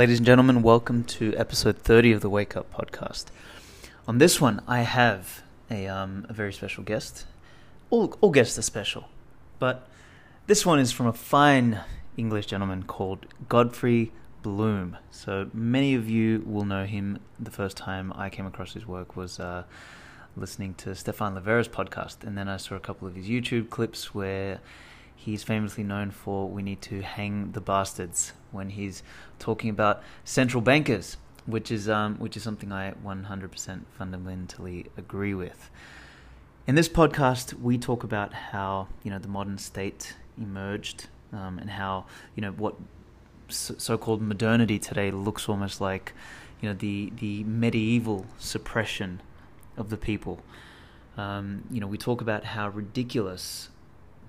Ladies and gentlemen, welcome to episode 30 of the Wake Up Podcast. On this one, I have a very special guest. All guests are special, but this one is from a fine English gentleman called Godfrey Bloom. So many of you will know him. The first time I came across his work was listening to Stefan Levera's podcast, and then I saw a couple of his YouTube clips where he's famously known for "We need to hang the bastards" when he's talking about central bankers, which is something I 100% fundamentally agree with. In this podcast, we talk about how the modern state emerged, and how what so-called modernity today looks almost like the medieval suppression of the people. We talk about how ridiculous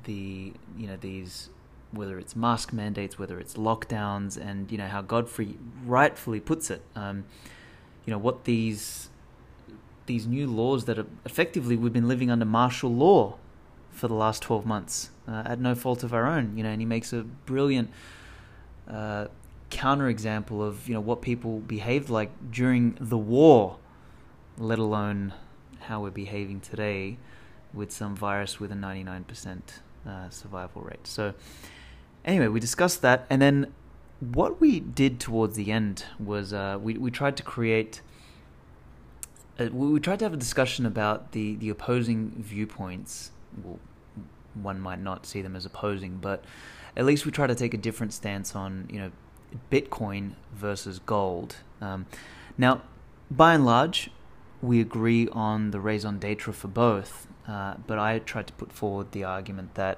these, whether it's mask mandates, whether it's lockdowns, and how Godfrey rightfully puts it, what these new laws that are effectively we've been living under martial law for the last 12 months at no fault of our own, and he makes a brilliant counterexample of what people behaved like during the war, let alone how we're behaving today with some virus with a 99% survival rate. So anyway, we discussed that, and then what we did towards the end was we tried to have a discussion about the opposing viewpoints. Well, one might not see them as opposing, but at least we try to take a different stance on Bitcoin versus gold. Now, by and large, we agree on the raison d'etre for both. But I tried to put forward the argument that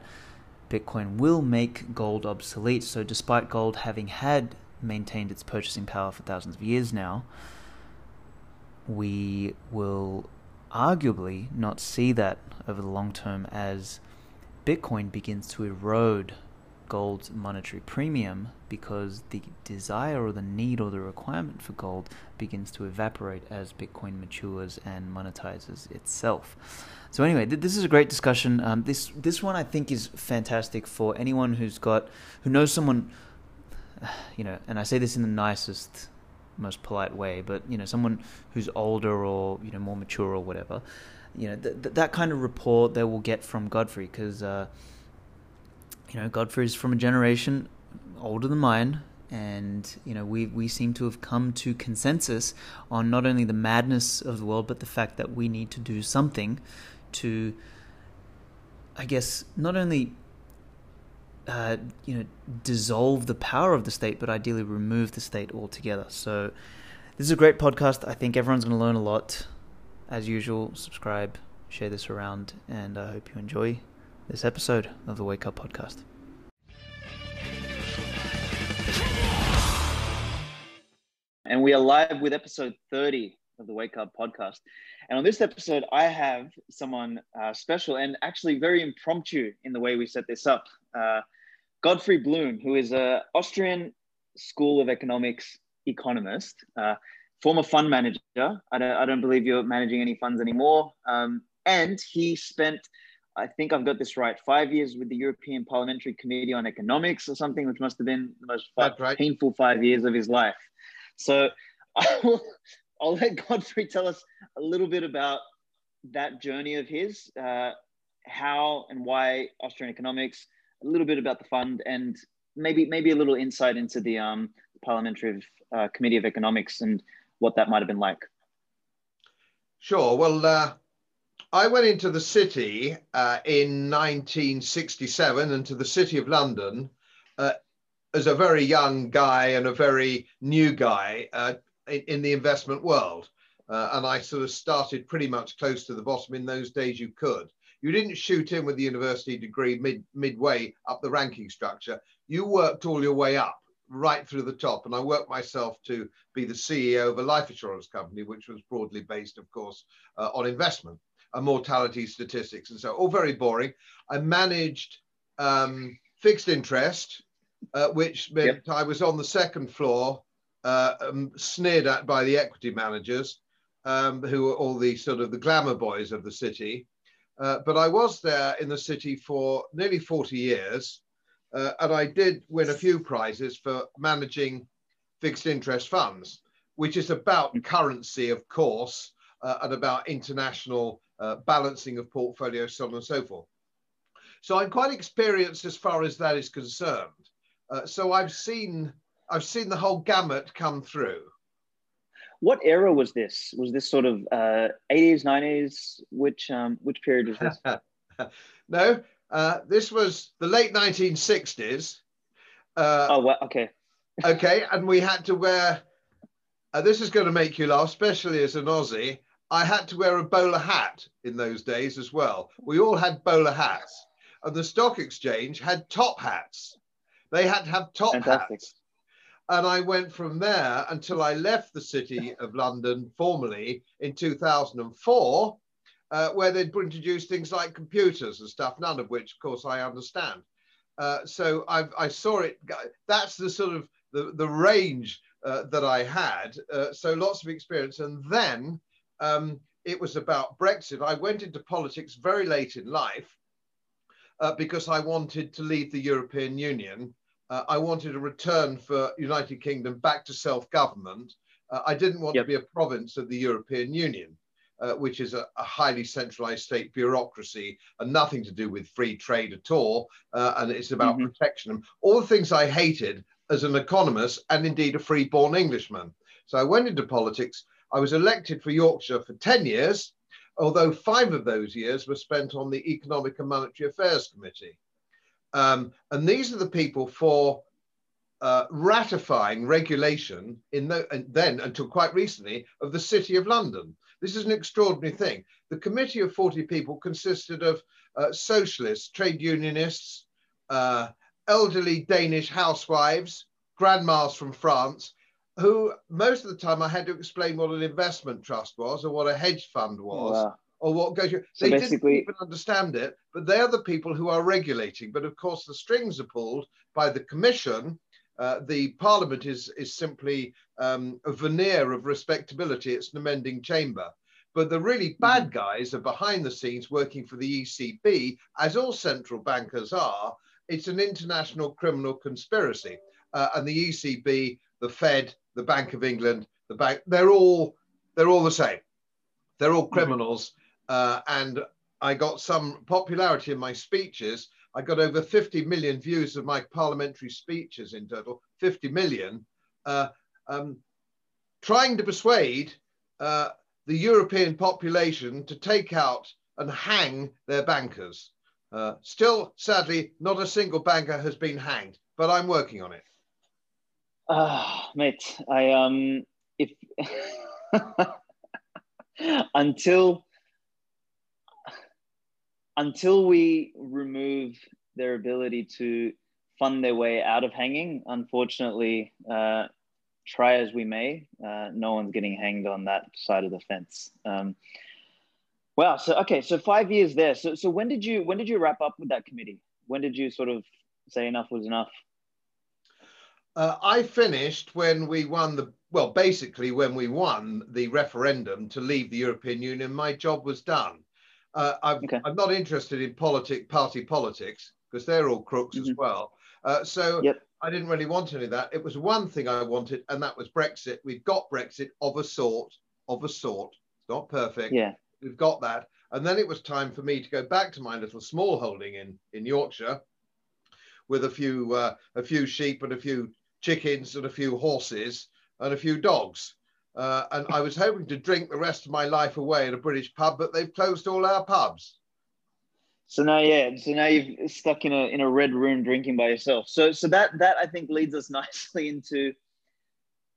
Bitcoin will make gold obsolete. So despite gold having maintained its purchasing power for thousands of years now, we will arguably not see that over the long term as Bitcoin begins to erode gold's monetary premium, because the desire or the need or the requirement for gold begins to evaporate as Bitcoin matures and monetizes itself. So anyway, this is a great discussion. This one I think is fantastic for anyone who knows someone, and I say this in the nicest, most polite way, but someone who's older or more mature or whatever, that kind of rapport they will get from Godfrey, because Godfrey is from a generation older than mine, and we seem to have come to consensus on not only the madness of the world, but the fact that we need to do something to, I guess, not only dissolve the power of the state, but ideally remove the state altogether. So this is a great podcast. I think everyone's going to learn a lot. As usual, subscribe, share this around, and I hope you enjoy this episode of the Wake Up Podcast. And we are live with episode 30 of the Wake Up Podcast. And on this episode, I have someone special, and actually very impromptu in the way we set this up. Godfrey Bloom, who is an Austrian School of Economics economist, former fund manager. I don't believe you're managing any funds anymore. And he spent, I think I've got this right, 5 years with the European Parliamentary Committee on Economics or something, which must have been the most painful 5 years of his life. So I'll let Godfrey tell us a little bit about that journey of his, how and why Austrian economics, a little bit about the fund, and maybe a little insight into the Parliamentary Committee of Economics and what that might have been like. Sure. Well, I went into the city in 1967 and to the City of London as a very young guy and a very new guy in the investment world. And I sort of started pretty much close to the bottom. In those days, you could. You didn't shoot in with the university degree midway up the ranking structure. You worked all your way up, right through the top. And I worked myself to be the CEO of a life insurance company, which was broadly based, of course, on investment and mortality statistics. And so all very boring. I managed fixed interest, which meant I was on the second floor, sneered at by the equity managers, who were all the sort of the glamour boys of the city. But I was there in the city for nearly 40 years. And I did win a few prizes for managing fixed interest funds, which is about currency, of course, and about international balancing of portfolios, so on and so forth. So I'm quite experienced as far as that is concerned. So I've seen the whole gamut come through. What era was this? Was this sort of 80s, 90s? Which period was this? No, this was the late 1960s. Oh, well, okay. Okay, and we had to wear, this is going to make you laugh, especially as an Aussie, I had to wear a bowler hat in those days as well. We all had bowler hats. And the stock exchange had top hats. They had to have top Fantastic. Hats. And I went from there until I left the city of London formally in 2004, where they'd introduced things like computers and stuff, none of which, of course, I understand. So I saw it. That's the sort of the range that I had. So lots of experience. And then it was about Brexit. I went into politics very late in life because I wanted to leave the European Union. I wanted a return for United Kingdom back to self-government. I didn't want Yep. to be a province of the European Union, which is a highly centralized state bureaucracy and nothing to do with free trade at all. And it's about Mm-hmm. protection. All the things I hated as an economist and indeed a free-born Englishman. So I went into politics. I was elected for Yorkshire for 10 years, although 5 of those years were spent on the Economic and Monetary Affairs Committee. And these are the people for ratifying regulation in the, and then until quite recently of the City of London. This is an extraordinary thing. The committee of 40 people consisted of socialists, trade unionists, elderly Danish housewives, grandmas from France, who most of the time I had to explain what an investment trust was or what a hedge fund was. Wow. Or what goes? So they didn't even understand it, but they are the people who are regulating. But of course, the strings are pulled by the Commission. The Parliament is simply a veneer of respectability. It's an amending chamber. But the really bad guys are behind the scenes working for the ECB, as all central bankers are. It's an international criminal conspiracy, and the ECB, the Fed, the Bank of England, the bank—they're all the same. They're all criminals. And I got some popularity in my speeches. I got over 50 million views of my parliamentary speeches in total, 50 million, trying to persuade the European population to take out and hang their bankers. Still, sadly, not a single banker has been hanged, but I'm working on it. Mate, if Until we remove their ability to fund their way out of hanging, unfortunately, try as we may, no one's getting hanged on that side of the fence. Wow. So okay. So 5 years there. So when did you wrap up with that committee? When did you sort of say enough was enough? I finished when we won the well, basically when we won the referendum to leave the European Union. My job was done. I'm not interested in party politics, because they're all crooks as well. So yep. I didn't really want any of that. It was one thing I wanted, and that was Brexit. We've got Brexit of a sort. It's not perfect. Yeah. We've got that. And then it was time for me to go back to my little small holding in Yorkshire with a few sheep and a few chickens and a few horses and a few dogs. And I was hoping to drink the rest of my life away in a British pub, but they've closed all our pubs. So now you've stuck in a red room drinking by yourself. So that I think leads us nicely into,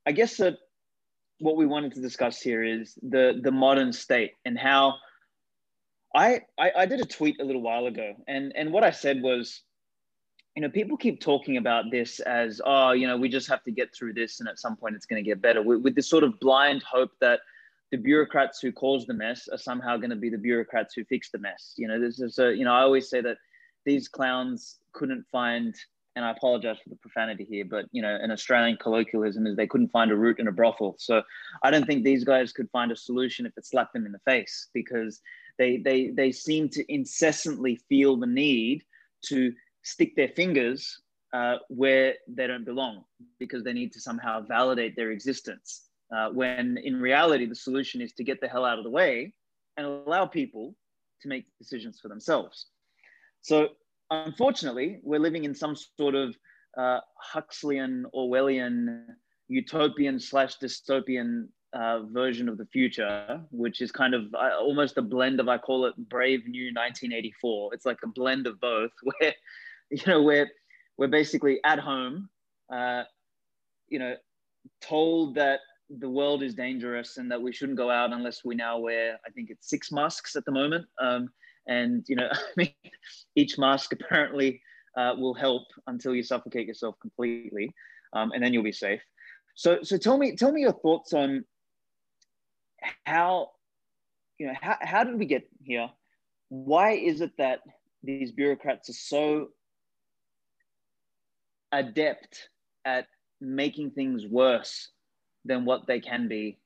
I guess that what we wanted to discuss here is the modern state and how I did a tweet a little while ago, and what I said was, you know, people keep talking about this as, oh, you know, we just have to get through this and at some point it's going to get better, with this sort of blind hope that the bureaucrats who caused the mess are somehow going to be the bureaucrats who fix the mess. You know, this is I always say that these clowns couldn't find, and I apologize for the profanity here, but, you know, an Australian colloquialism is they couldn't find a root in a brothel. So I don't think these guys could find a solution if it slapped them in the face, because they seem to incessantly feel the need to stick their fingers where they don't belong, because they need to somehow validate their existence. When in reality, the solution is to get the hell out of the way and allow people to make decisions for themselves. So unfortunately, we're living in some sort of Huxleyan, Orwellian, utopian slash dystopian version of the future, which is kind of almost a blend of, I call it Brave New 1984. It's like a blend of both, where, you know, we're basically at home, you know, told that the world is dangerous and that we shouldn't go out unless we now wear, I think it's 6 masks at the moment. And, you know, I mean, each mask apparently will help until you suffocate yourself completely, and then you'll be safe. So tell me your thoughts on how, you know, how did we get here? Why is it that these bureaucrats are so adept at making things worse than what they can be,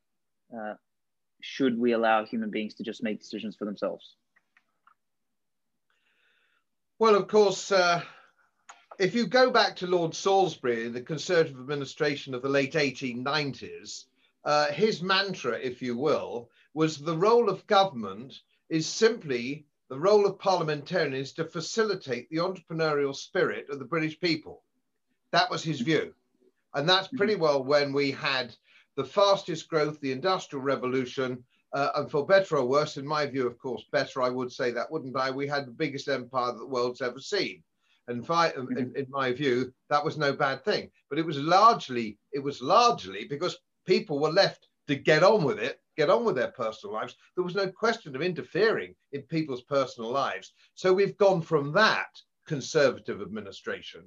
should we allow human beings to just make decisions for themselves? Well, of course, if you go back to Lord Salisbury, the Conservative administration of the late 1890s, his mantra, if you will, was the role of government is simply the role of parliamentarians to facilitate the entrepreneurial spirit of the British people. That was his view. And that's pretty well when we had the fastest growth, the Industrial Revolution, and for better or worse, in my view, of course, better, I would say that, wouldn't I? We had the biggest empire that the world's ever seen. And in my view, that was no bad thing. But it was largely because people were left to get on with it, get on with their personal lives. There was no question of interfering in people's personal lives. So we've gone from that Conservative administration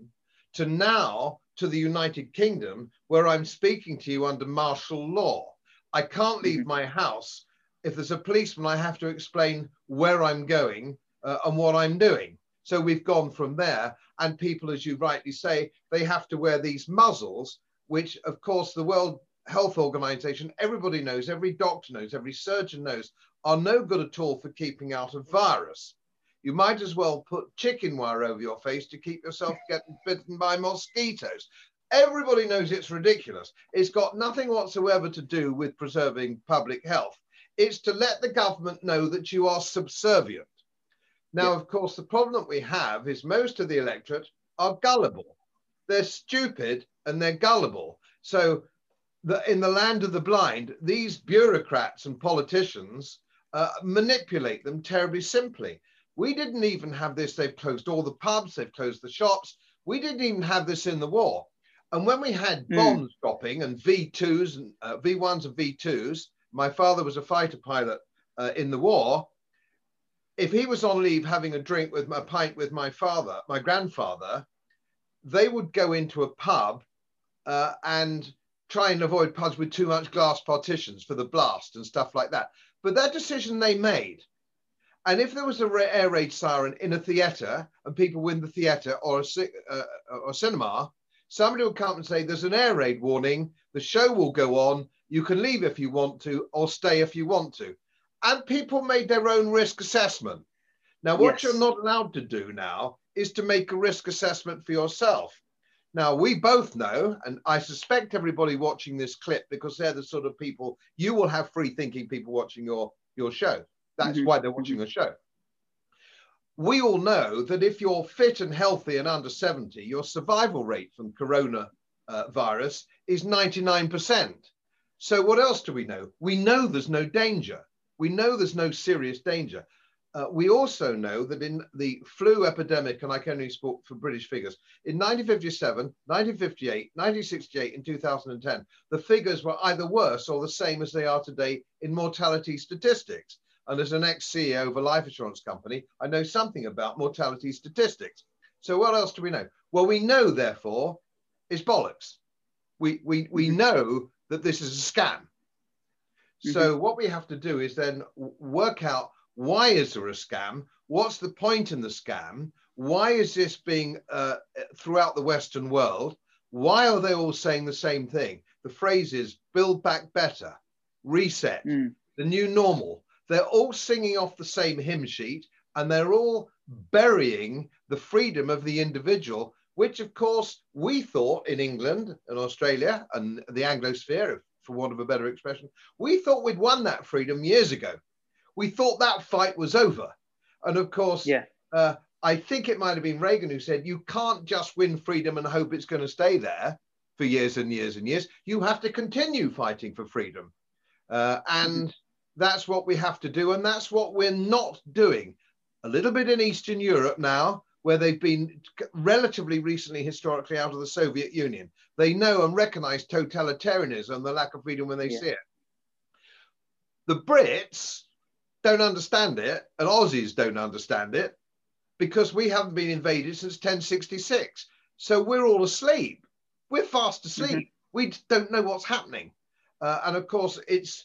to now to the United Kingdom, where I'm speaking to you under martial law. I can't leave my house. If there's a policeman, I have to explain where I'm going and what I'm doing. So we've gone from there, and people, as you rightly say, they have to wear these muzzles, which of course the World Health Organization, everybody knows, every doctor knows, every surgeon knows, are no good at all for keeping out a virus. You might as well put chicken wire over your face to keep yourself getting bitten by mosquitoes. Everybody knows it's ridiculous. It's got nothing whatsoever to do with preserving public health. It's to let the government know that you are subservient. Now, of course, the problem that we have is most of the electorate are gullible. They're stupid and they're gullible. So in the land of the blind, these bureaucrats and politicians manipulate them terribly simply. We didn't even have this. They've closed all the pubs. They've closed the shops. We didn't even have this in the war. And when we had bombs dropping and V2s and V1s and V2s, my father was a fighter pilot in the war. If he was on leave having a drink with a pint with my grandfather, they would go into a pub and try and avoid pubs with too much glass partitions for the blast and stuff like that. But that decision they made. And if there was an air raid siren in a theatre and people were in the theatre or cinema, somebody would come and say, there's an air raid warning, the show will go on, you can leave if you want to or stay if you want to. And people made their own risk assessment. Now, what you're not allowed to do now is to make a risk assessment for yourself. Now, we both know, and I suspect everybody watching this clip, because they're the sort of people, you will have free-thinking people watching your show. That's why they're watching the show. We all know that if you're fit and healthy and under 70, your survival rate from coronavirus is 99%. So what else do we know? We know there's no danger. We know there's no serious danger. We also know that in the flu epidemic, and I can only speak for British figures, in 1957, 1958, 1968, and 2010, the figures were either worse or the same as they are today in mortality statistics. And as an ex-CEO of a life insurance company, I know something about mortality statistics. So what else do we know? Well, we know, therefore, it's bollocks. We know that this is a scam. So what we have to do is then work out, why is there a scam? What's the point in the scam? Why is this being throughout the Western world? Why are they all saying the same thing? The phrase is build back better, reset, the new normal. They're all singing off the same hymn sheet, and they're all burying the freedom of the individual, which, of course, we thought in England and Australia and the Anglosphere, for want of a better expression, we thought we'd won that freedom years ago. We thought that fight was over. And of course, I think it might have been Reagan who said, you can't just win freedom and hope it's going to stay there for years and years and years. You have to continue fighting for freedom. And that's what we have to do. And that's what we're not doing. A little bit in Eastern Europe now, where they've been relatively recently, historically, out of the Soviet Union. They know and recognize totalitarianism, the lack of freedom when they see it. The Brits don't understand it, and Aussies don't understand it, because we haven't been invaded since 1066. So we're all asleep. We're fast asleep. We don't know what's happening. And of course, it's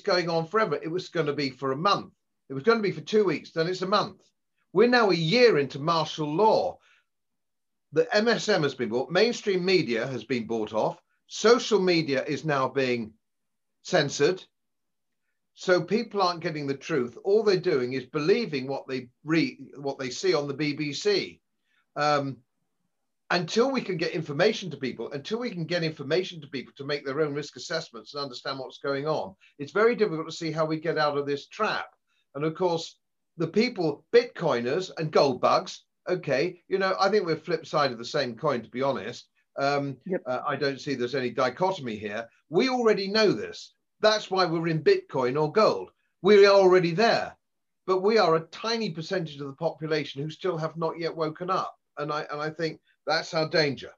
going on forever. It was going to be for a month. It was going to be for 2 weeks, then it's a month. We're now a year into martial law. The MSM has been bought. Mainstream media has been bought off. Social media is now being censored. So people aren't getting the truth. All they're doing is believing what they read, what they see on the BBC. Until we can get information to people, to make their own risk assessments and understand what's going on, it's very difficult to see how we get out of this trap. And of course, the people, Bitcoiners and gold bugs, okay, you know, I think we're flip side of the same coin, to be honest. I don't see there's any dichotomy here. We already know this. That's why we're in Bitcoin or gold. We're already there, but we are a tiny percentage of the population who still have not yet woken up. And I think that's our danger.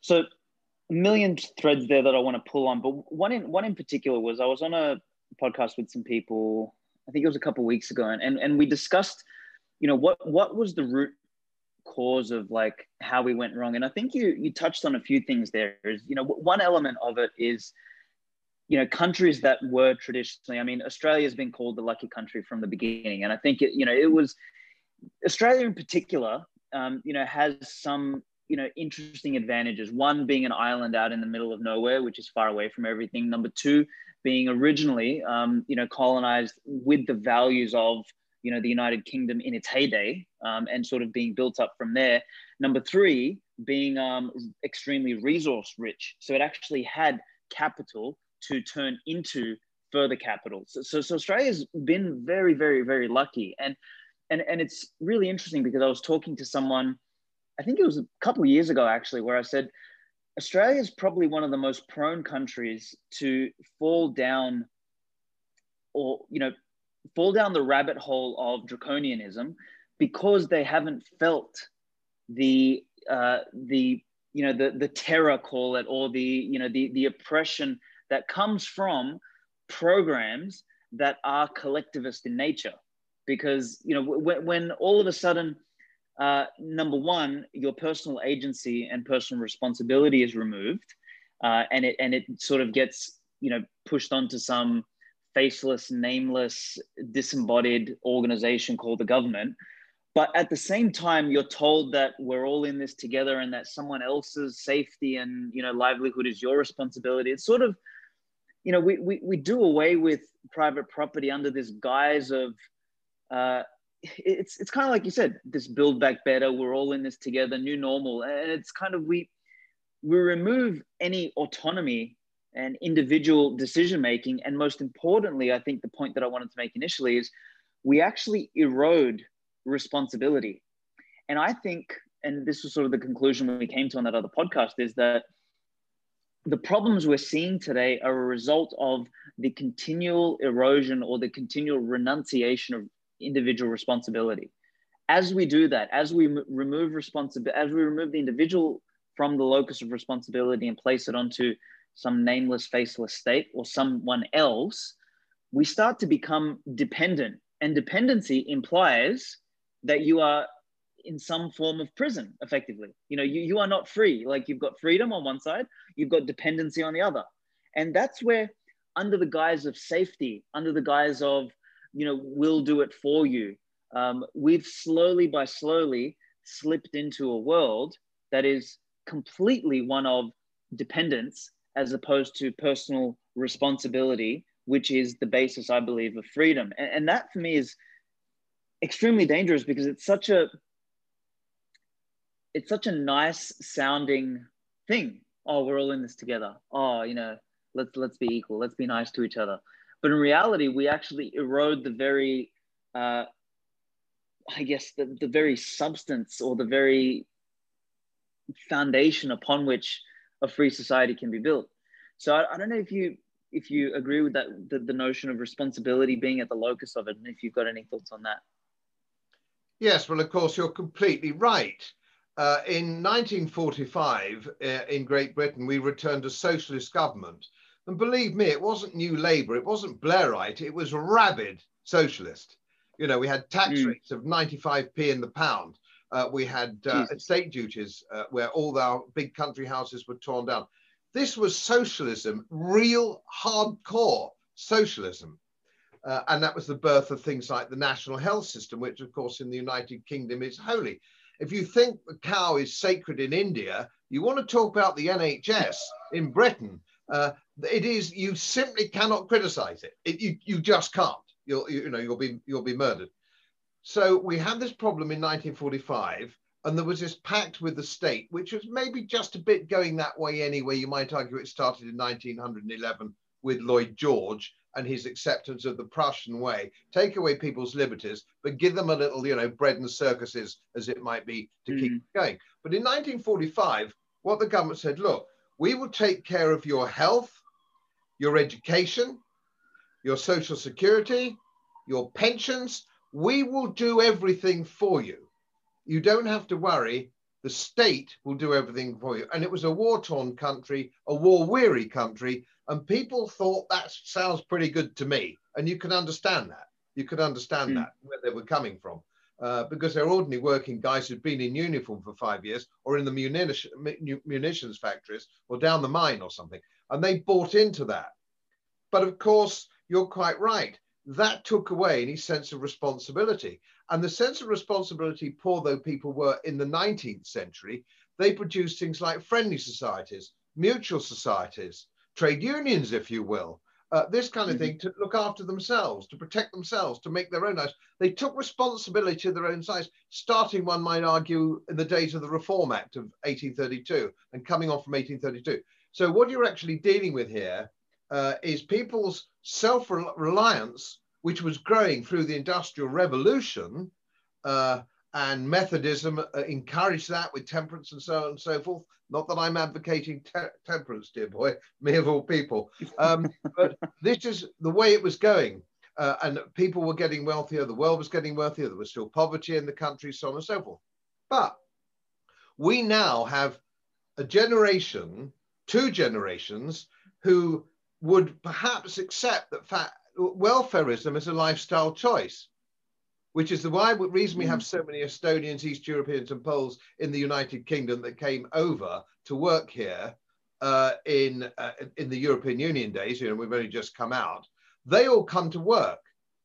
So a million threads there that I want to pull on, but one in particular was, I was on a podcast with some people, I think it was a couple of weeks ago, and we discussed, you know, what was the root cause of like how we went wrong. And I think you touched on a few things there. Is, you know, one element of it is, you know, countries that were traditionally, I mean, Australia has been called the lucky country from the beginning. And I think, it was Australia in particular, has some, interesting advantages. One, being an island out in the middle of nowhere, which is far away from everything. Number two, being originally, colonized with the values of, the United Kingdom in its heyday, and sort of being built up from there. Number three, being extremely resource rich. So it actually had capital to turn into further capital. So Australia's been very, very, very lucky. And it's really interesting because I was talking to someone, I think it was a couple of years ago, actually, where I said, Australia is probably one of the most prone countries to fall down or, fall down the rabbit hole of draconianism, because they haven't felt the terror, call it, or the oppression that comes from programs that are collectivist in nature. Because, when all of a sudden, number one, your personal agency and personal responsibility is removed, and it sort of gets, pushed onto some faceless, nameless, disembodied organization called the government. But at the same time, you're told that we're all in this together and that someone else's safety and, livelihood is your responsibility. It's sort of, we do away with private property under this guise of, it's kind of like you said, this build back better, we're all in this together, new normal. And it's kind of, we remove any autonomy and individual decision-making. And most importantly, I think the point that I wanted to make initially is we actually erode responsibility. And I think, and this was sort of the conclusion when we came to on that other podcast, is that the problems we're seeing today are a result of the continual erosion or the continual renunciation of individual responsibility. As we do that, as we remove responsibility, as we remove the individual from the locus of responsibility and place it onto some nameless, faceless state or someone else, we start to become dependent. And dependency implies that you are in some form of prison, effectively. You are not free. Like, you've got freedom on one side, you've got dependency on the other. And that's where, under the guise of safety, under the guise of, we'll do it for you, we've slowly slipped into a world that is completely one of dependence as opposed to personal responsibility, which is the basis, I believe, of freedom. And that, for me, is extremely dangerous, because it's such a it's such a nice sounding thing. Oh, we're all in this together. Oh, you know, let's be equal. Let's be nice to each other. But in reality, we actually erode the very, I guess, the very substance or the very foundation upon which a free society can be built. So I don't know if you agree with that, the notion of responsibility being at the locus of it, and if you've got any thoughts on that. Yes, well, of course, you're completely right. In 1945, in Great Britain, we returned to socialist government. And believe me, it wasn't New Labour, it wasn't Blairite, it was rabid socialist. You know, we had tax rates of 95p in the pound. We had estate duties where all our big country houses were torn down. This was socialism, real hardcore socialism. And that was the birth of things like the national health system, which, of course, in the United Kingdom is holy. If you think the cow is sacred in India, you want to talk about the NHS in Britain. It is, you simply cannot criticize it. You just can't. You'll be murdered. So we had this problem in 1945, and there was this pact with the state, which was maybe just a bit going that way anyway. You might argue it started in 1911 with Lloyd George and his acceptance of the Prussian way. Take away people's liberties, but give them a little, you know, bread and circuses, as it might be, to keep going. But in 1945, what the government said, look, we will take care of your health, your education, your social security, your pensions. We will do everything for you. You don't have to worry. The state will do everything for you. And it was a war-torn country, a war-weary country, and people thought that sounds pretty good to me. And you can understand that. You could understand that, where they were coming from, because they're ordinary working guys who'd been in uniform for 5 years or in the munitions factories or down the mine or something. And they bought into that. But of course, you're quite right. That took away any sense of responsibility. And the sense of responsibility, poor though people were in the 19th century, they produced things like friendly societies, mutual societies, trade unions, if you will, this kind of thing, to look after themselves, to protect themselves, to make their own lives. They took responsibility of their own size, starting, one might argue, in the days of the Reform Act of 1832 and coming on from 1832. So what you're actually dealing with here is people's self-reliance, which was growing through the Industrial Revolution, and Methodism encouraged that with temperance and so on and so forth. Not that I'm advocating temperance, dear boy, me of all people. But this is the way it was going. And people were getting wealthier, the world was getting wealthier, there was still poverty in the country, so on and so forth. But we now have a generation, two generations, who would perhaps accept that welfarism is a lifestyle choice, which is the reason we have so many Estonians, East Europeans and Poles in the United Kingdom that came over to work here in the European Union days. You know, we've only just come out. They all come to work.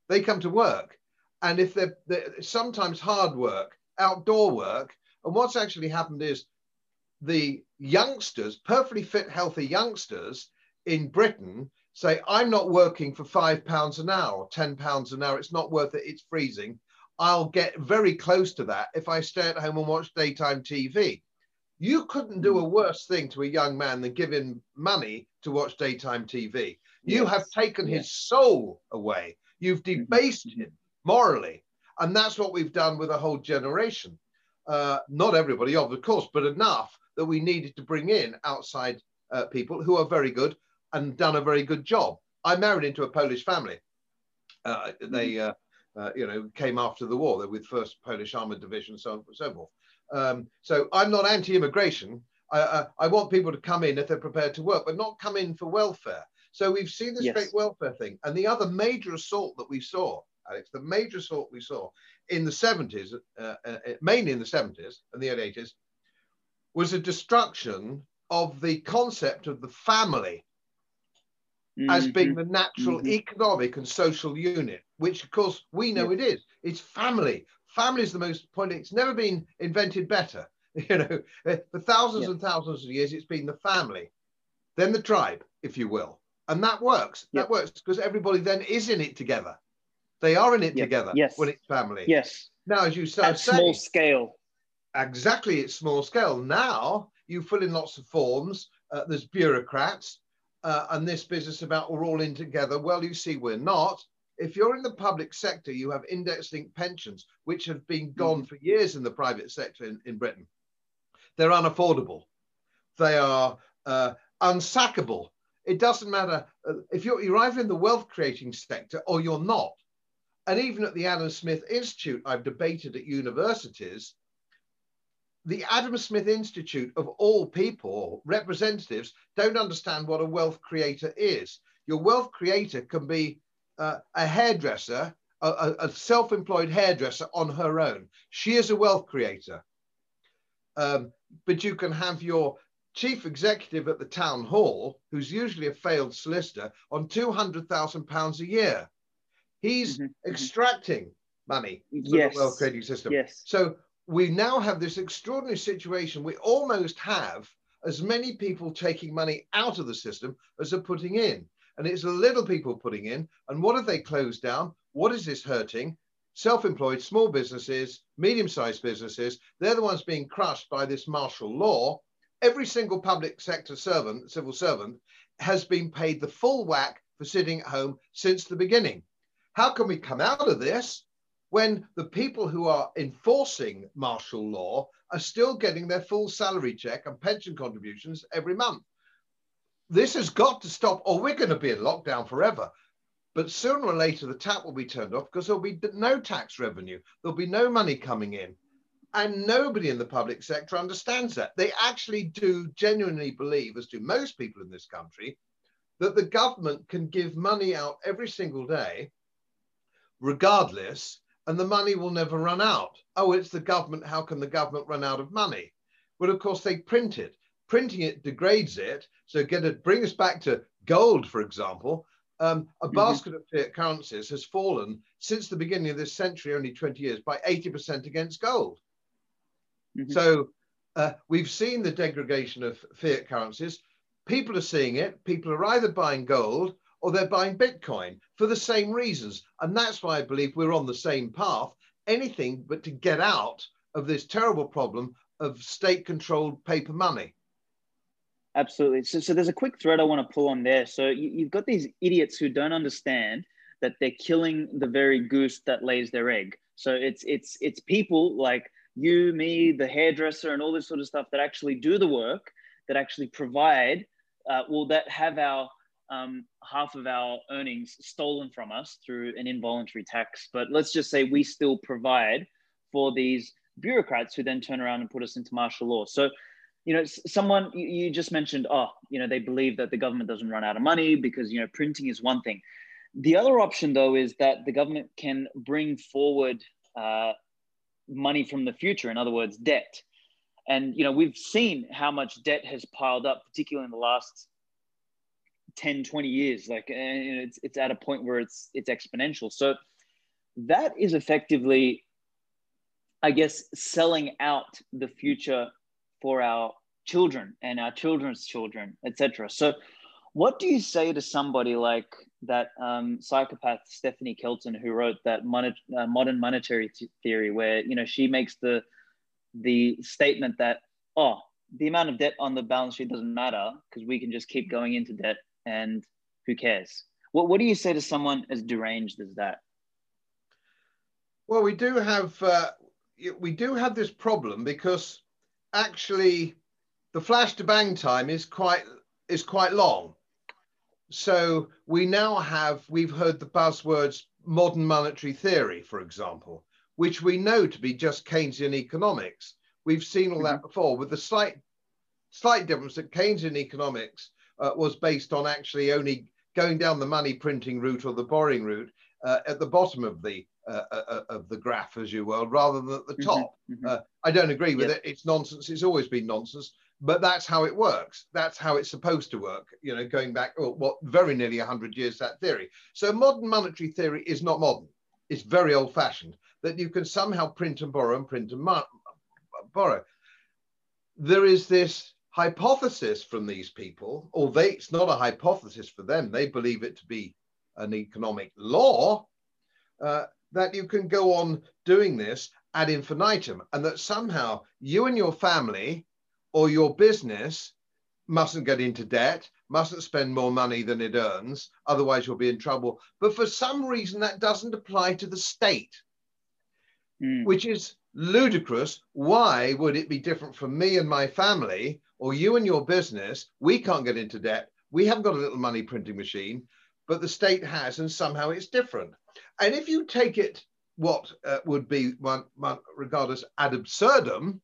They come to work. And if they're sometimes hard work, outdoor work. And what's actually happened is the youngsters, perfectly fit, healthy youngsters in Britain, say, I'm not working for £5 an hour or £10 an hour. It's not worth it. It's freezing. I'll get very close to that if I stay at home and watch daytime TV. You couldn't do a worse thing to a young man than give him money to watch daytime TV. You have taken his soul away. You've debased him morally. And that's what we've done with a whole generation. Not everybody, of course, but enough that we needed to bring in outside people who are very good and done a very good job. I married into a Polish family. They, you know, came after the war. They were with 1st Polish Armoured Division, so on and so forth. So I'm not anti-immigration. I want people to come in if they're prepared to work, but not come in for welfare. So we've seen this great welfare thing. And the other major assault that we saw, Alex, the major assault we saw in the 70s, mainly in the 70s and the early 80s, was a destruction of the concept of the family as being the natural economic and social unit, which of course we know it is. It's family. Family is the most point. It's never been invented better. You know, for thousands and thousands of years, it's been the family, then the tribe, if you will. And that works. That works because everybody then is in it together. They are in it together when it's family. Now, as you start saying, small scale. exactly at small scale. Now you fill in lots of forms, there's bureaucrats, and this business about we're all in together. Well, you see, we're not. If you're in the public sector, you have index-linked pensions, which have been gone for years in the private sector in Britain. They're unaffordable. They are unsackable. It doesn't matter if you're either in the wealth-creating sector or you're not. And even at the Adam Smith Institute, I've debated at universities, the Adam Smith Institute, of all people, representatives, don't understand what a wealth creator is. Your wealth creator can be a hairdresser, a self-employed hairdresser on her own. She is a wealth creator. But you can have your chief executive at the town hall, who's usually a failed solicitor, on £200,000 a year. He's extracting money from the wealth creating system. Yes. So we now have this extraordinary situation. We almost have as many people taking money out of the system as are putting in. And it's the little people putting in. And what have they closed down? What is this hurting? Self-employed, small businesses, medium-sized businesses. They're the ones being crushed by this martial law. Every single public sector servant, civil servant, has been paid the full whack for sitting at home since the beginning. How can we come out of this when the people who are enforcing martial law are still getting their full salary check and pension contributions every month? This has got to stop, or we're going to be in lockdown forever. But sooner or later, the tap will be turned off because there'll be no tax revenue. There'll be no money coming in. And nobody in the public sector understands that. They actually do genuinely believe, as do most people in this country, that the government can give money out every single day, regardless, and the money will never run out. Oh, it's the government. How can the government run out of money? Well, of course, they print it. Printing it degrades it. So bring us back to gold, for example. A basket of fiat currencies has fallen since the beginning of this century, only 20 years, by 80% against gold. So we've seen the degradation of fiat currencies. People are seeing it. People are either buying gold or they're buying Bitcoin for the same reasons. And that's why I believe we're on the same path, anything but to get out of this terrible problem of state-controlled paper money. Absolutely. So there's a quick thread I want to pull on there. So you've got these idiots who don't understand that they're killing the very goose that lays their egg. So it's people like you, me, the hairdresser, and all this sort of stuff that actually do the work, that actually provide, that have our half of our earnings stolen from us through an involuntary tax. But let's just say we still provide for these bureaucrats who then turn around and put us into martial law. So, you know, someone, you just mentioned, they believe that the government doesn't run out of money because, you know, printing is one thing. The other option, though, is that the government can bring forward money from the future, in other words, debt. And, you know, we've seen how much debt has piled up, particularly in the last 10, 20 years. Like, and it's at a point where it's exponential. So that is effectively, I guess, selling out the future for our children and our children's children, etc. So what do you say to somebody like that psychopath Stephanie Kelton, who wrote that modern monetary theory, where, you know, she makes the statement that, oh, the amount of debt on the balance sheet doesn't matter because we can just keep going into debt and who cares? What do you say to someone as deranged as that? Well, we do have this problem because actually the flash to bang time is quite long. So we've heard the buzzwords modern monetary theory, for example, which we know to be just Keynesian economics. We've seen all that before, with the slight difference that Keynesian economics was based on actually only going down the money printing route or the borrowing route at the bottom of the graph, as you will, rather than at the top. I don't agree with it. It's nonsense. It's always been nonsense, but that's how it works. That's how it's supposed to work, you know, going back, very nearly 100 years, that theory. So modern monetary theory is not modern. It's very old fashioned, that you can somehow print and borrow and print and borrow. There is this hypothesis from these people, it's not a hypothesis for them. They believe it to be an economic law, that you can go on doing this ad infinitum, and that somehow you and your family or your business mustn't get into debt, mustn't spend more money than it earns, otherwise you'll be in trouble. But for some reason, that doesn't apply to the state, which is ludicrous. Why would it be different for me and my family or you and your business? We can't get into debt. We haven't got a little money printing machine, but the state has, and somehow it's different. And if you take it what would be one regarded as ad absurdum,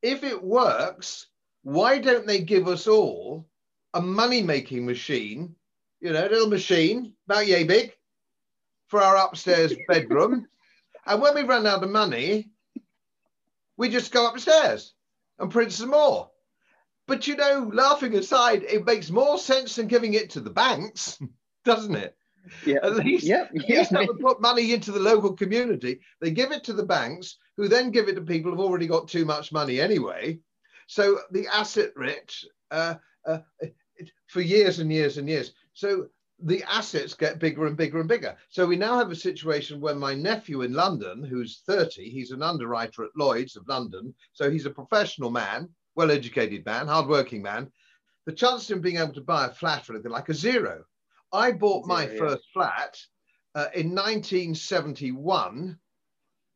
if it works, why don't they give us all a money-making machine, you know, a little machine, about yay big, for our upstairs bedroom. And when we run out of money, we just go upstairs and print some more. But, you know, laughing aside, it makes more sense than giving it to the banks, doesn't it? Yeah. At least they would put money into the local community. They give it to the banks, who then give it to people who've already got too much money anyway. So the asset rich for years and years and years. So the assets get bigger and bigger and bigger. So we now have a situation where my nephew in London, who's 30, he's an underwriter at Lloyd's of London. So he's a professional man, well-educated man, hardworking man. The chance of him being able to buy a flat or anything like a zero. I bought my first flat in 1971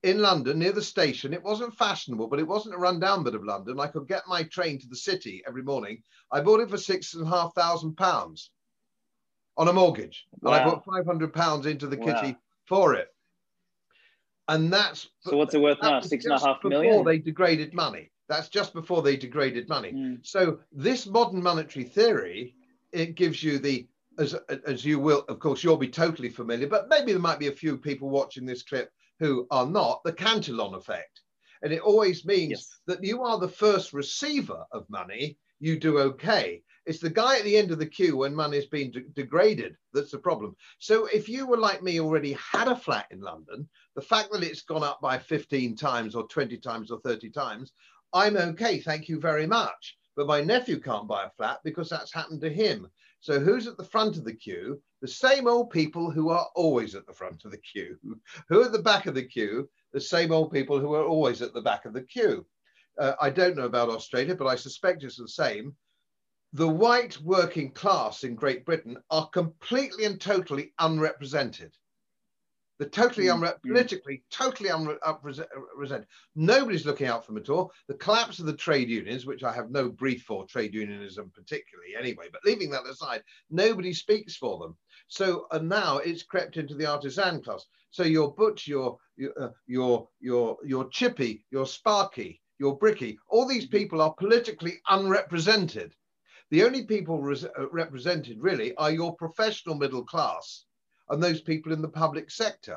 in London near the station. It wasn't fashionable, but it wasn't a rundown bit of London. I could get my train to the city every morning. I bought it for £6,500 on a mortgage. Wow. And I put £500 into the kitty for it. And that's... So what's it worth now? 6.5 million? Before they degraded money. That's just before they degraded money. So this modern monetary theory, it gives you the... As you will, of course, you'll be totally familiar, but maybe there might be a few people watching this clip who are not, the Cantillon effect. And it always means that you are the first receiver of money, you do okay. It's the guy at the end of the queue when money's been degraded that's the problem. So if you were like me, already had a flat in London, the fact that it's gone up by 15 times or 20 times or 30 times, I'm okay, thank you very much. But my nephew can't buy a flat because that's happened to him. So who's at the front of the queue? The same old people who are always at the front of the queue. Who are at the back of the queue? The same old people who are always at the back of the queue. I don't know about Australia, but I suspect it's the same. The white working class in Great Britain are completely and totally unrepresented. They're totally politically, totally unrepresented. Nobody's looking out for them at all. The collapse of the trade unions, which I have no brief for trade unionism particularly anyway, but leaving that aside, nobody speaks for them. So and now it's crept into the artisan class. So your butch, your chippy, your sparky, your bricky, all these people are politically unrepresented. The only people represented really are your professional middle class and those people in the public sector.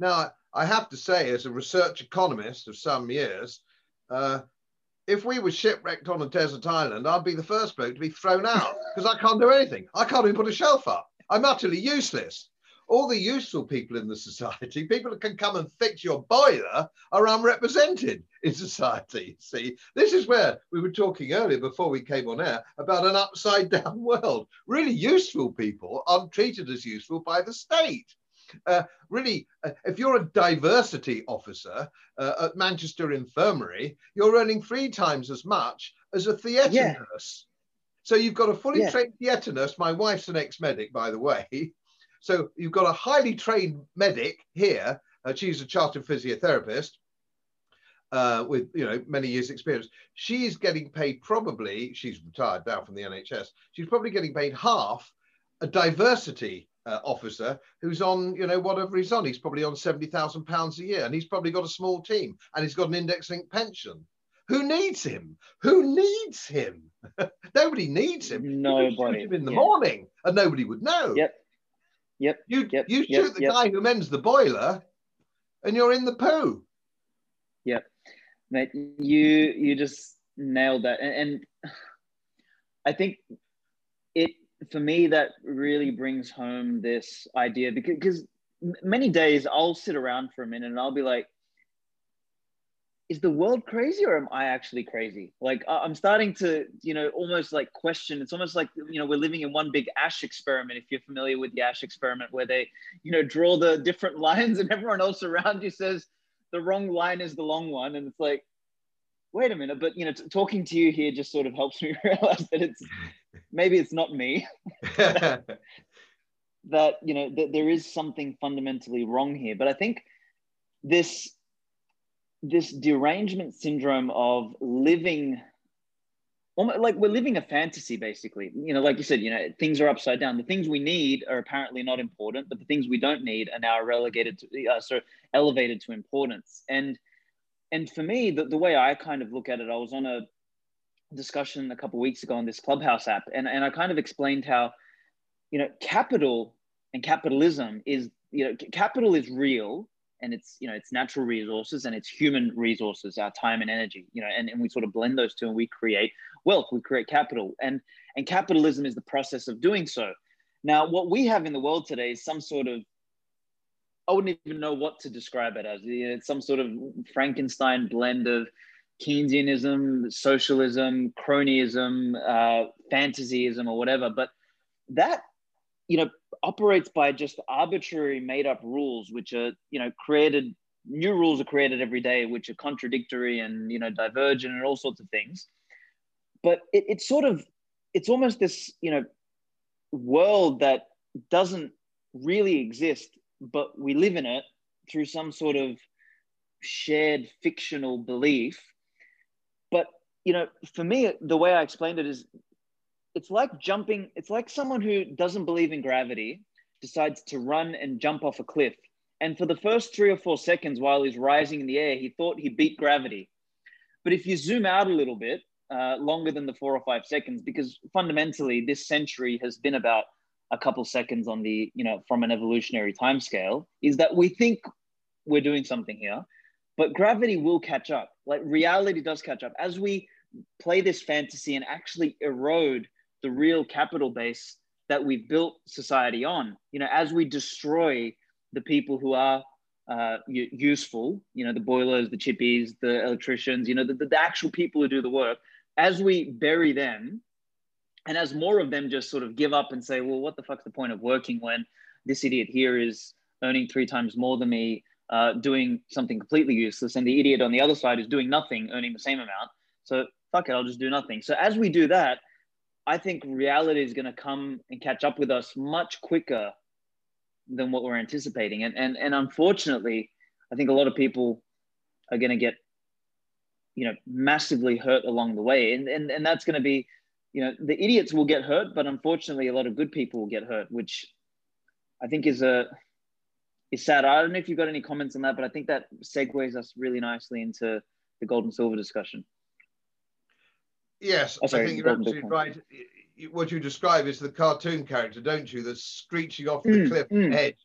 Now, I have to say, as a research economist of some years, if we were shipwrecked on a desert island, I'd be the first bloke to be thrown out because I can't do anything. I can't even put a shelf up. I'm utterly useless. All the useful people in the society, people who can come and fix your boiler, are unrepresented in society, see? This is where we were talking earlier before we came on air about an upside down world. Really useful people aren't treated as useful by the state. If you're a diversity officer at Manchester Infirmary, you're earning 3 times as much as a theatre nurse. So you've got a fully trained theatre nurse. My wife's an ex-medic, by the way. So you've got a highly trained medic here. She's a chartered physiotherapist with many years' experience. She's getting paid probably, she's retired now from the NHS, she's probably getting paid half a diversity officer who's on, whatever he's on. He's probably on £70,000 a year, and he's probably got a small team, and he's got an index-linked pension. Who needs him? Who needs him? Nobody needs him. Nobody. You could shoot him in the morning, and nobody would know. You shoot the guy who mends the boiler and you're in the poo. Mate, you just nailed that. And I think it, for me, that really brings home this idea because many days I'll sit around for a minute and I'll be like, is the world crazy or am I actually crazy? Like I'm starting to, almost like question. It's almost like, we're living in one big Asch experiment. If you're familiar with the Asch experiment, where they, draw the different lines and everyone else around you says the wrong line is the long one. And it's like, wait a minute, but you know, talking to you here just sort of helps me realize that it's, maybe it's not me. That, you know, that there is something fundamentally wrong here. But I think this derangement syndrome of living, like we're living a fantasy, basically. You know, like you said, you know, things are upside down. The things we need are apparently not important, but the things we don't need are now relegated to, elevated to importance. And for me, the way I kind of look at it, I was on a discussion a couple of weeks ago on this Clubhouse app, and I kind of explained how, you know, capital and capitalism is, you know, capital is real, and it's, you know, it's natural resources and it's human resources, our time and energy, you know, and we sort of blend those two and we create wealth, we create capital, and capitalism is the process of doing so. Now, what we have in the world today is some sort of, I wouldn't even know what to describe it as. It's some sort of Frankenstein blend of Keynesianism, socialism, cronyism, fantasyism, or whatever. But that, you know, operates by just arbitrary made-up rules, which are, you know, created, new rules are created every day, which are contradictory and, you know, divergent and all sorts of things. But it's sort of, it's almost this, you know, world that doesn't really exist, but we live in it through some sort of shared fictional belief. But, you know, for me, the way I explained it is, it's like jumping, it's like someone who doesn't believe in gravity decides to run and jump off a cliff. And for the first 3 or 4 seconds while he's rising in the air, he thought he beat gravity. But if you zoom out a little bit, longer than the 4 or 5 seconds, because fundamentally this century has been about a couple seconds on the, you know, from an evolutionary timescale, is that we think we're doing something here, but gravity will catch up. Like reality does catch up as we play this fantasy and actually erode the real capital base that we've built society on, you know, as we destroy the people who are useful, you know, the boilers, the chippies, the electricians, you know, the actual people who do the work, as we bury them, and as more of them just sort of give up and say, well, what the fuck's the point of working when this idiot here is earning 3 times more than me, doing something completely useless, and the idiot on the other side is doing nothing, earning the same amount. So fuck it, I'll just do nothing. So as we do that, I think reality is going to come and catch up with us much quicker than what we're anticipating. And unfortunately, I think a lot of people are going to get, you know, massively hurt along the way. And that's going to be, you know, the idiots will get hurt, but unfortunately, a lot of good people will get hurt, which I think is sad. I don't know if you've got any comments on that, but I think that segues us really nicely into the gold and silver discussion. Yes, oh, sorry, I think you're absolutely right. What you describe is the cartoon character, don't you? That's screeching off the cliff edge,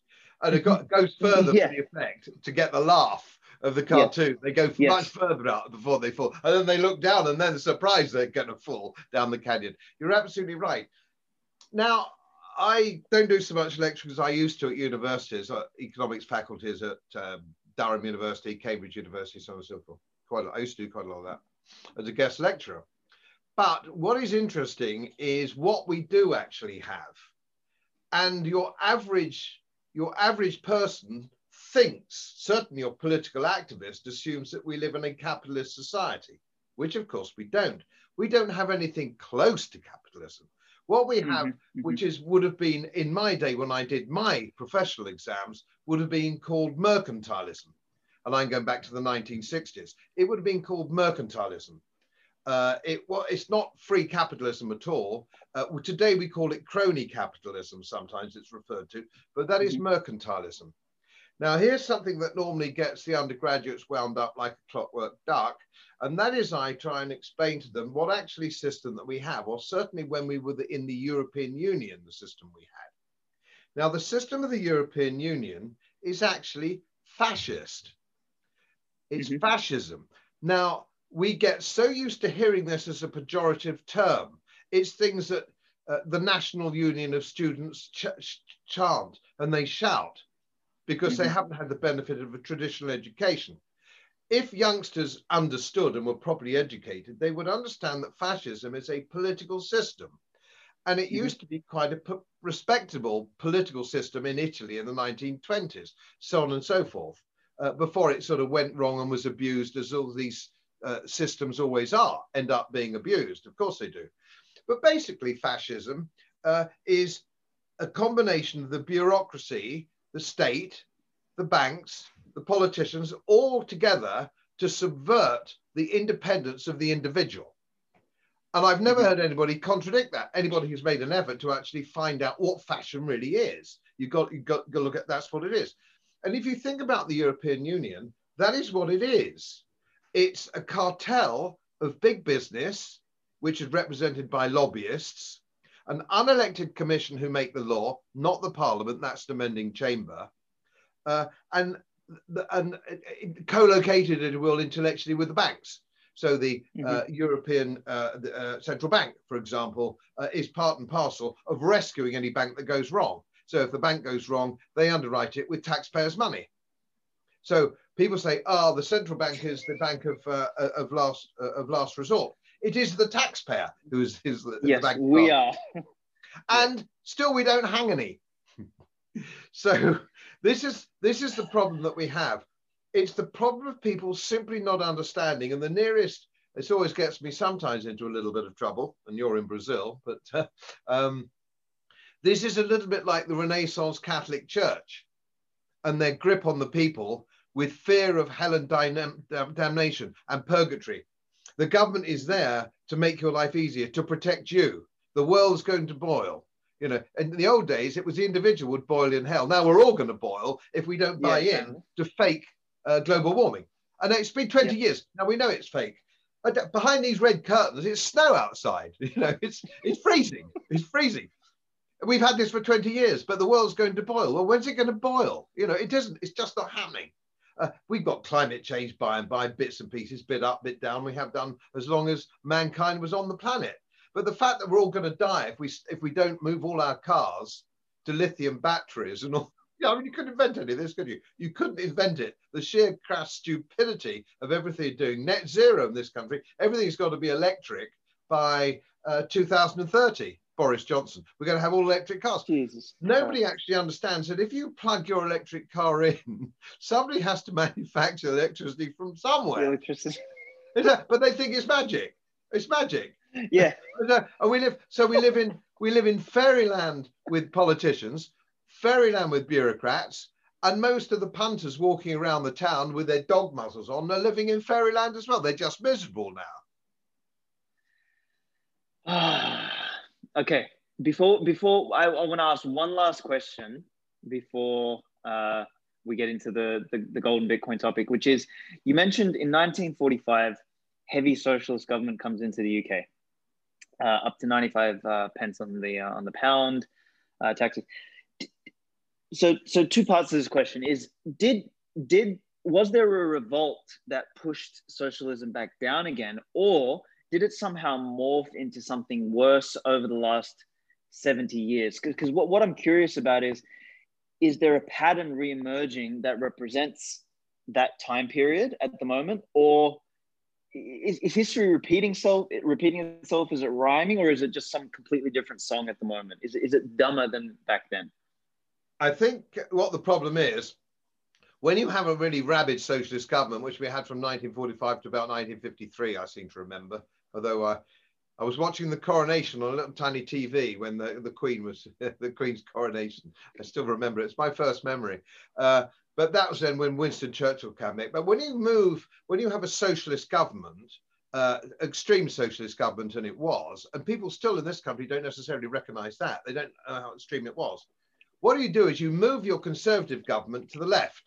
and it goes further for the effect to get the laugh of the cartoon. They go much further up before they fall, and then they look down, and then surprised they're going to fall down the canyon. You're absolutely right. Now, I don't do so much lecturing as I used to at universities, economics faculties at Durham University, Cambridge University, so on and so forth. I used to do quite a lot of that as a guest lecturer. But what is interesting is what we do actually have, and your average person thinks, certainly your political activist assumes, that we live in a capitalist society, which of course we don't. We don't have anything close to capitalism. What we have, which is would have been in my day when I did my professional exams, would have been called mercantilism, and I'm going back to the 1960s. It would have been called mercantilism. It's not free capitalism at all. Today we call it crony capitalism, sometimes it's referred to, but that is mercantilism. Now here's something that normally gets the undergraduates wound up like a clockwork duck, and that is I try and explain to them what actually system that we have, or certainly when we were in the European Union, the system we had. Now the system of the European Union is actually fascist. It's fascism. Now, we get so used to hearing this as a pejorative term. It's things that the National Union of Students chant and they shout because they haven't had the benefit of a traditional education. If youngsters understood and were properly educated, they would understand that fascism is a political system. And it used to be quite a respectable political system in Italy in the 1920s, so on and so forth. before it sort of went wrong and was abused, as all these systems always are, end up being abused. Of course they do. But basically fascism is a combination of the bureaucracy, the state, the banks, the politicians, all together to subvert the independence of the individual. And I've never heard anybody contradict that. Anybody who's made an effort to actually find out what fashion really is. You've got to look at that's what it is. And if you think about the European Union, that is what it is. It's a cartel of big business, which is represented by lobbyists, an unelected commission who make the law, not the parliament, that's the mending chamber, and co-located, if you will, intellectually with the banks. So the European Central Bank, for example, is part and parcel of rescuing any bank that goes wrong. So if the bank goes wrong, they underwrite it with taxpayers' money. So people say, "Ah, the central bank is the bank of last resort." It is the taxpayer who is the, yes, the bank. Yes, we are. And still, we don't hang any. So this is the problem that we have. It's the problem of people simply not understanding. And the nearest, this always gets me sometimes into a little bit of trouble, and you're in Brazil, but this is a little bit like the Renaissance Catholic Church and their grip on the people with fear of hell and damnation and purgatory. The government is there to make your life easier, to protect you. The world's going to boil. You know, in the old days, it was the individual would boil in hell. Now we're all going to boil if we don't buy in to fake global warming. And it's been 20 years. Now we know it's fake. Behind these red curtains, it's snow outside. You know, it's freezing. It's freezing. We've had this for 20 years, but the world's going to boil. Well, when's it going to boil? You know, it doesn't. It's just not happening. We've got climate change by and by, bits and pieces, bit up, bit down. We have done as long as mankind was on the planet. But the fact that we're all going to die if we don't move all our cars to lithium batteries and all, I mean, you couldn't invent any of this, could you? You couldn't invent it. The sheer crass stupidity of everything you're doing, net zero in this country, everything's got to be electric by 2030. Boris Johnson, we're going to have all electric cars. Jesus. Nobody actually understands that if you plug your electric car in, somebody has to manufacture electricity from somewhere. Electricity. But they think it's magic. It's magic. Yeah. And we live in fairyland with politicians, fairyland with bureaucrats, and most of the punters walking around the town with their dog muzzles on are living in fairyland as well. They're just miserable now. Okay. Before I want to ask one last question before we get into the golden Bitcoin topic, which is you mentioned in 1945. Heavy socialist government comes into the UK, up to 95 pence on the pound taxes. So two parts of this question is: was there a revolt that pushed socialism back down again, or did it somehow morph into something worse over the last 70 years? Because what I'm curious about is there a pattern reemerging that represents that time period at the moment, or is history repeating itself? Is it rhyming, or is it just some completely different song at the moment? Is it dumber than back then? I think what the problem is, when you have a really rabid socialist government, which we had from 1945 to about 1953, I seem to remember, although I was watching the coronation on a little tiny TV when the Queen was, the Queen's coronation. I still remember it. It's my first memory. But that was then when Winston Churchill came in. But when you have a socialist government, extreme socialist government, and it was, and people still in this country don't necessarily recognize that. They don't know how extreme it was. What do is you move your conservative government to the left.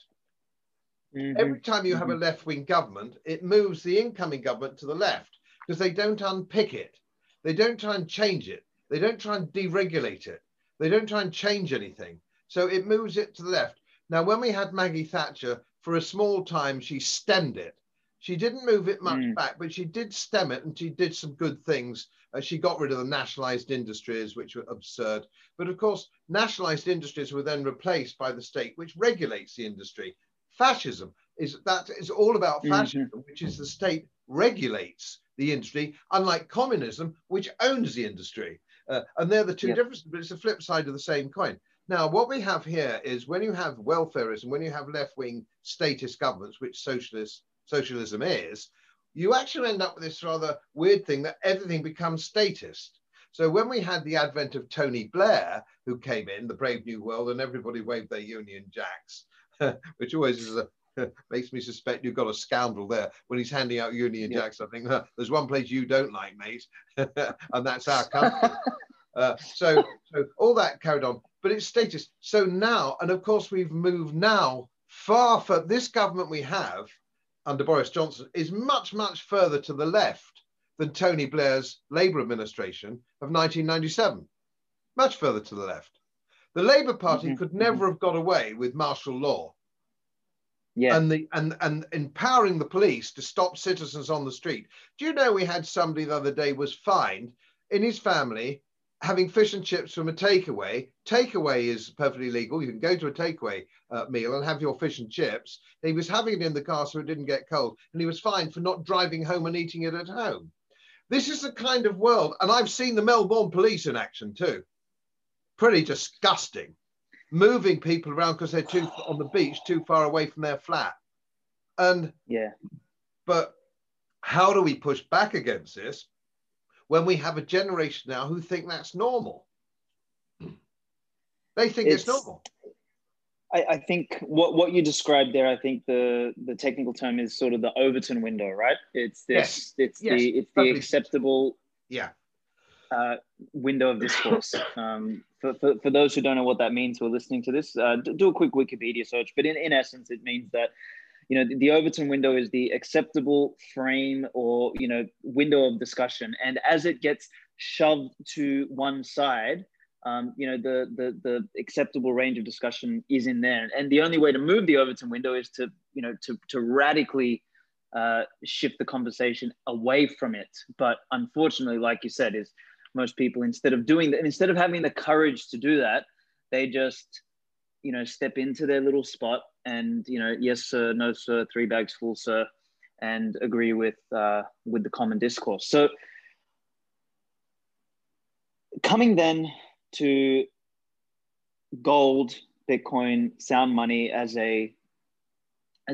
Mm-hmm. Every time you have a left-wing government, it moves the incoming government to the left because they don't unpick it. They don't try and change it. They don't try and deregulate it. They don't try and change anything. So it moves it to the left. Now, when we had Maggie Thatcher, for a small time, she stemmed it. She didn't move it much back, but she did stem it, and she did some good things. She got rid of the nationalised industries, which were absurd. But of course, nationalised industries were then replaced by the state, which regulates the industry. Fascism is all about fascism, which is the state regulates the industry, unlike communism, which owns the industry. And they're the two differences, but it's the flip side of the same coin. Now, what we have here is when you have welfarism, when you have left-wing statist governments, which socialism is, you actually end up with this rather weird thing that everything becomes statist. So when we had the advent of Tony Blair, who came in, the Brave New World, and everybody waved their Union Jacks, which always is makes me suspect you've got a scoundrel there when he's handing out Union Jacks. I think there's one place you don't like, mate, and that's our country. So all that carried on, but it's status. So now, and of course we've moved now far from this government we have under Boris Johnson is much, much further to the left than Tony Blair's Labour administration of 1997, much further to the left. The Labour Party could never have got away with martial law. Yeah. And empowering the police to stop citizens on the street. Do you know we had somebody the other day was fined in his family having fish and chips from a takeaway. Takeaway is perfectly legal. You can go to a takeaway meal and have your fish and chips. He was having it in the car so it didn't get cold, and he was fined for not driving home and eating it at home. This is the kind of world, and I've seen the Melbourne police in action too. Pretty disgusting. Moving people around because they're too on the beach, too far away from their flat. And yeah, but how do we push back against this when we have a generation now who think that's normal? They think it's normal. I think what you described there, I think the technical term is sort of the Overton window, right? It's this, it's the acceptable window of discourse. For those who don't know what that means who are listening to this, do a quick Wikipedia search. But in essence, it means that, you know, the Overton window is the acceptable frame or, you know, window of discussion. And as it gets shoved to one side, you know, the acceptable range of discussion is in there. And the only way to move the Overton window is to, you know, to radically shift the conversation away from it. But unfortunately, like you said, is most people, instead of doing that, instead of having the courage to do that, they just, you know, step into their little spot and, you know, yes, sir, no, sir, three bags full, sir, and agree with the common discourse. So coming then to gold, Bitcoin, sound money as a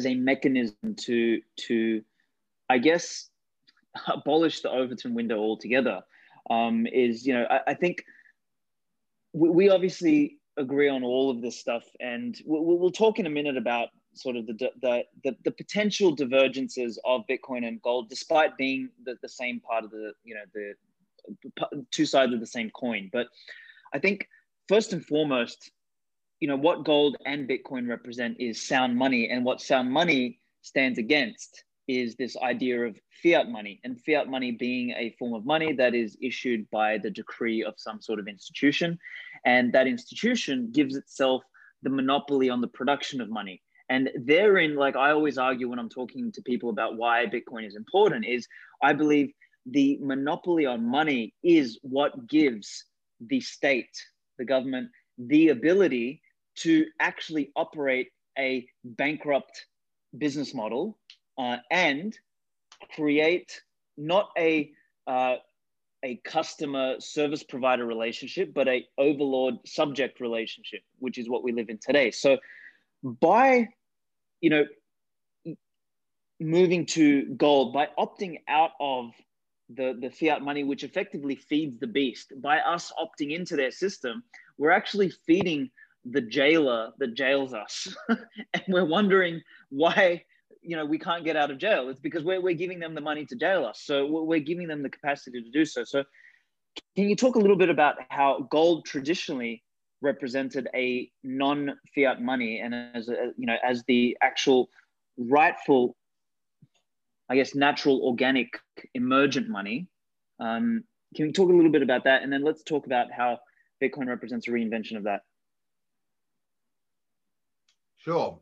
mechanism to, I guess, abolish the Overton window altogether. Is, you know, I think we obviously agree on all of this stuff, and we'll talk in a minute about sort of the potential divergences of Bitcoin and gold, despite being the same part of the, you know, the two sides of the same coin. But I think first and foremost, you know, what gold and Bitcoin represent is sound money, and what sound money stands against is this idea of fiat money, and fiat money being a form of money that is issued by the decree of some sort of institution. And that institution gives itself the monopoly on the production of money. And therein, like I always argue when I'm talking to people about why Bitcoin is important, is I believe the monopoly on money is what gives the state, the government, the ability to actually operate a bankrupt business model and create not a customer service provider relationship, but a overlord subject relationship, which is what we live in today. So by, you know, moving to gold, by opting out of the fiat money, which effectively feeds the beast, by us opting into their system, we're actually feeding the jailer that jails us. And we're wondering why, you know, we can't get out of jail. It's because we're giving them the money to jail us. So we're giving them the capacity to do so. So can you talk a little bit about how gold traditionally represented a non-fiat money, and as a, you know, as the actual rightful, I guess, natural, organic, emergent money? Can we talk a little bit about that? And then let's talk about how Bitcoin represents a reinvention of that. Sure.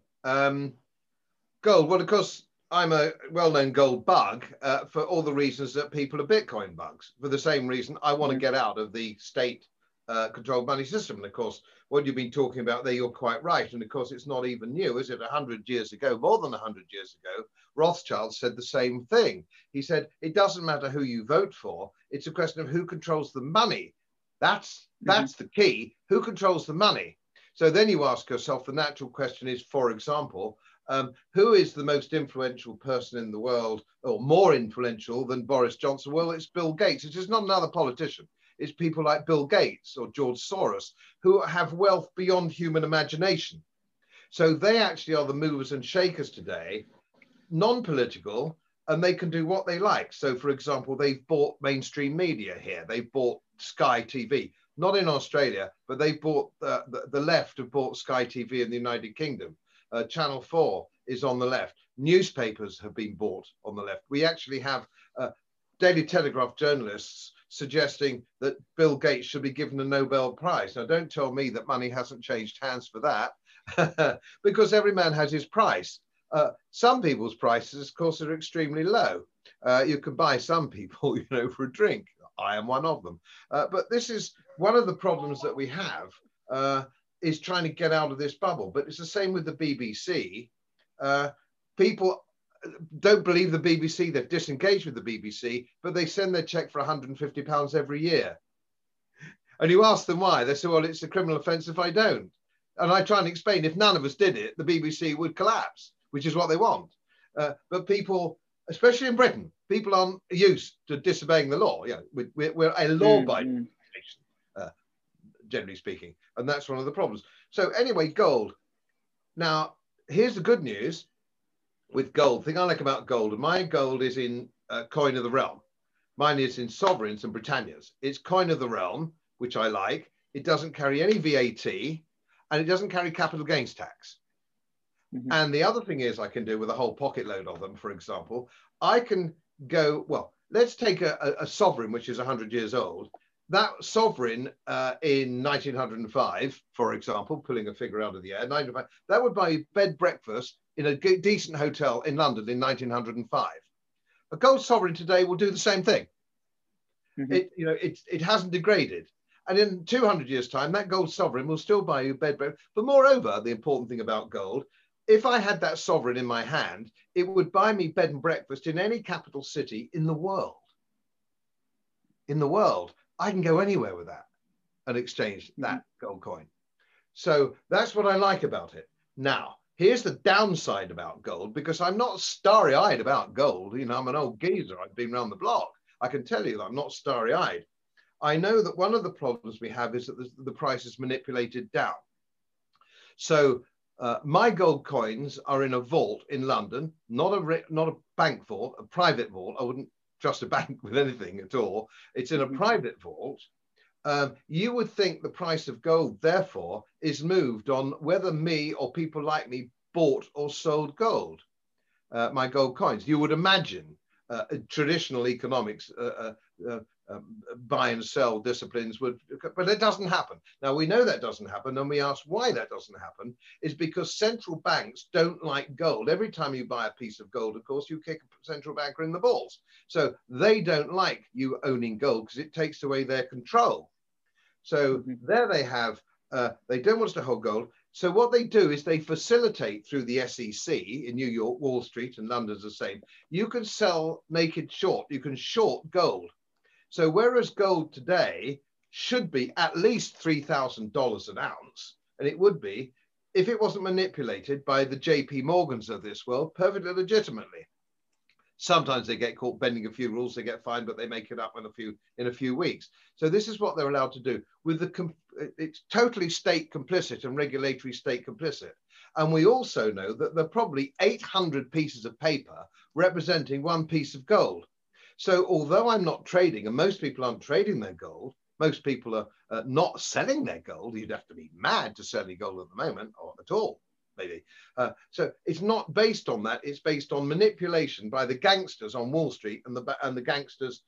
Gold. Well, of course, I'm a well-known gold bug for all the reasons that people are Bitcoin bugs. For the same reason, I want to get out of the state-controlled money system. And of course, what you've been talking about there, you're quite right. And of course, it's not even new, is it? 100 years ago, more than 100 years ago, Rothschild said the same thing. He said, it doesn't matter who you vote for. It's a question of who controls the money. That's the key. Who controls the money? So then you ask yourself, the natural question is, for example, who is the most influential person in the world, or more influential than Boris Johnson? Well, it's Bill Gates. It is not another politician. It's people like Bill Gates or George Soros who have wealth beyond human imagination. So they actually are the movers and shakers today, non-political, and they can do what they like. So, for example, they've bought mainstream media here. They've bought Sky TV, not in Australia, but they've bought the left have bought Sky TV in the United Kingdom. Channel 4 is on the left. Newspapers have been bought on the left. We actually have Daily Telegraph journalists suggesting that Bill Gates should be given a Nobel Prize. Now, don't tell me that money hasn't changed hands for that, because every man has his price. Some people's prices, of course, are extremely low. You can buy some people, you know, for a drink. I am one of them. But this is one of the problems that we have, is trying to get out of this bubble. But it's the same with the BBC. People don't believe the BBC. They've disengaged with the BBC, but they send their cheque for £150 every year. And you ask them why. They say, well, it's a criminal offence if I don't. And I try and explain, if none of us did it, the BBC would collapse, which is what they want. But people, especially in Britain, people aren't used to disobeying the law. You know, we're a law-abiding nation, generally speaking. And that's one of the problems. So anyway, gold. Now, here's the good news with gold. The thing I like about gold, and my gold is in coin of the realm. Mine is in sovereigns and Britannias. It's coin of the realm, which I like. It doesn't carry any VAT, and it doesn't carry capital gains tax. Mm-hmm. And the other thing is I can do with a whole pocket load of them, for example, I can go, well, let's take a sovereign, which is 100 years old. That sovereign in 1905, for example, pulling a figure out of the air, 1905, that would buy you bed breakfast in a decent hotel in London in 1905. A gold sovereign today will do the same thing. Mm-hmm. It hasn't degraded. And in 200 years' time, that gold sovereign will still buy you bed breakfast. But moreover, the important thing about gold, if I had that sovereign in my hand, it would buy me bed and breakfast in any capital city in the world. In the world. I can go anywhere with that and exchange that gold coin. So that's what I like about it. Now, here's the downside about gold, because I'm not starry-eyed about gold. You know, I'm an old geezer. I've been around the block. I can tell you that I'm not starry-eyed. I know that one of the problems we have is that the price is manipulated down. So my gold coins are in a vault in London, not a bank vault, a private vault. I wouldn't trust a bank with anything at all. It's in a private vault. You would think the price of gold, therefore, is moved on whether me or people like me bought or sold gold, my gold coins. You would imagine traditional economics, buy and sell disciplines would, but it doesn't happen. Now, we know that doesn't happen, and we ask why that doesn't happen, is because central banks don't like gold. Every time you buy a piece of gold, of course, you kick a central banker in the balls. So they don't like you owning gold because it takes away their control. So there they have, they don't want us to hold gold. So what they do is they facilitate through the SEC in New York, Wall Street, and London's the same. You can sell naked short, you can short gold. So whereas gold today should be at least $3,000 an ounce, and it would be if it wasn't manipulated by the JP Morgans of this world, perfectly legitimately. Sometimes they get caught bending a few rules, they get fined, but they make it up in a few weeks. So this is what they're allowed to do. With it's totally state complicit and regulatory state complicit. And we also know that there are probably 800 pieces of paper representing one piece of gold. So although I'm not trading, and most people aren't trading their gold, most people are not selling their gold. You'd have to be mad to sell your gold at the moment, or at all, maybe. So it's not based on that. It's based on manipulation by the gangsters on Wall Street and the gangsters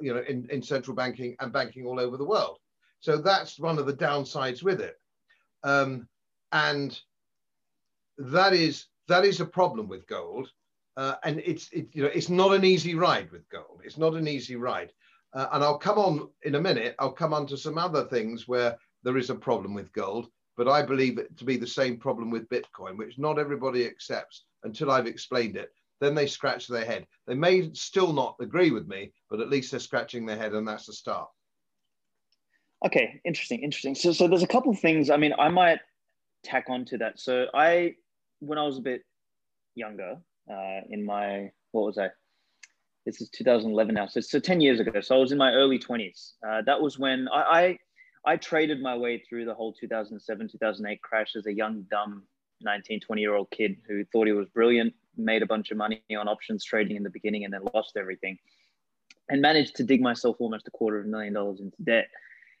in central banking and banking all over the world. So that's one of the downsides with it. And that is a problem with gold. And it's not an easy ride with gold. It's not an easy ride. And I'll come on in a minute. I'll come on to some other things where there is a problem with gold, but I believe it to be the same problem with Bitcoin, which not everybody accepts until I've explained it. Then they scratch their head. They may still not agree with me, but at least they're scratching their head, and that's the start. Okay, interesting. So there's a couple of things. I mean, I might tack on to that. So when I was a bit younger, in my, this is 2011 now, so 10 years ago. So I was in my early 20s. That was when I traded my way through the whole 2007, 2008 crash as a young, dumb 19, 20-year-old kid who thought he was brilliant, made a bunch of money on options trading in the beginning and then lost everything, and managed to dig myself almost $250,000 into debt.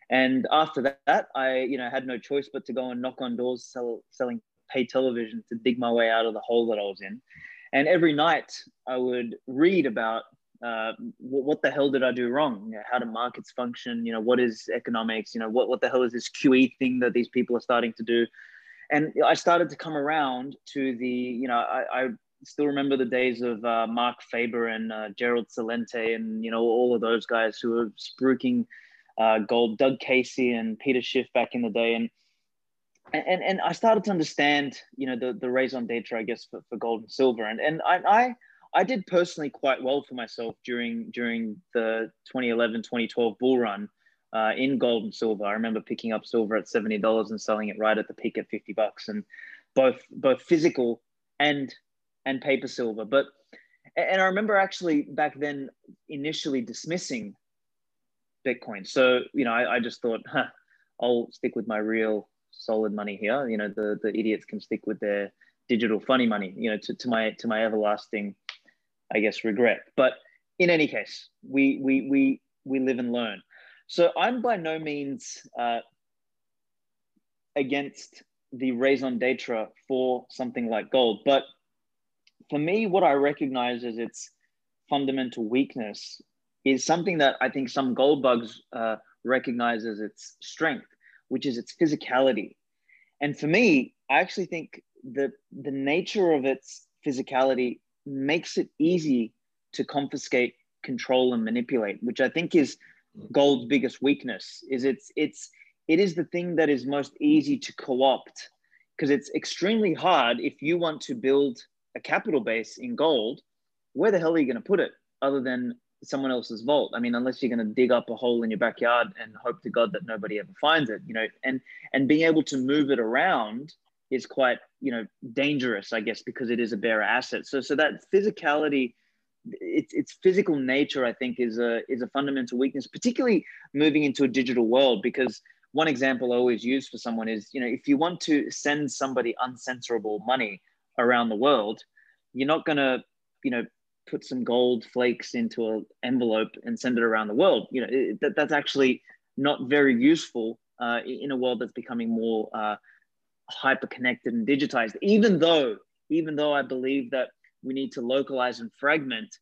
And after that, I had no choice but to go and knock on doors selling pay television to dig my way out of the hole that I was in. And every night I would read about what the hell did I do wrong? How do markets function? What is economics? What the hell is this QE thing that these people are starting to do? And I started to come around to the, I still remember the days of Mark Faber and Gerald Celente and, all of those guys who were spruiking gold, Doug Casey and Peter Schiff back in the day. And I started to understand, the raison d'etre, I guess, for gold and silver. And I did personally quite well for myself during the 2011, 2012 bull run in gold and silver. I remember picking up silver at $70 and selling it right at the peak at $50, and both physical and paper silver. And I remember actually back then initially dismissing Bitcoin. So, I just thought, I'll stick with my real solid money here. The idiots can stick with their digital funny money, to my everlasting, I guess, regret. But in any case, we live and learn. So I'm by no means against the raison d'etre for something like gold. But for me, what I recognize as its fundamental weakness is something that I think some gold bugs recognize as its strength, which is its physicality. And for me, I actually think that the nature of its physicality makes it easy to confiscate, control, and manipulate, which I think is gold's biggest weakness. Is it is the thing that is most easy to co-opt, because it's extremely hard. If you want to build a capital base in gold, where the hell are you going to put it other than someone else's vault? I mean, unless you're going to dig up a hole in your backyard and hope to God that nobody ever finds it, and being able to move it around is quite, dangerous, I guess, because it is a bare asset. So that physicality, its physical nature, I think, is a fundamental weakness, particularly moving into a digital world. Because one example I always use for someone is, if you want to send somebody uncensorable money around the world, you're not going to, put some gold flakes into an envelope and send it around the world. That's actually not very useful in a world that's becoming more hyper-connected and digitized. Even though I believe that we need to localize and fragment,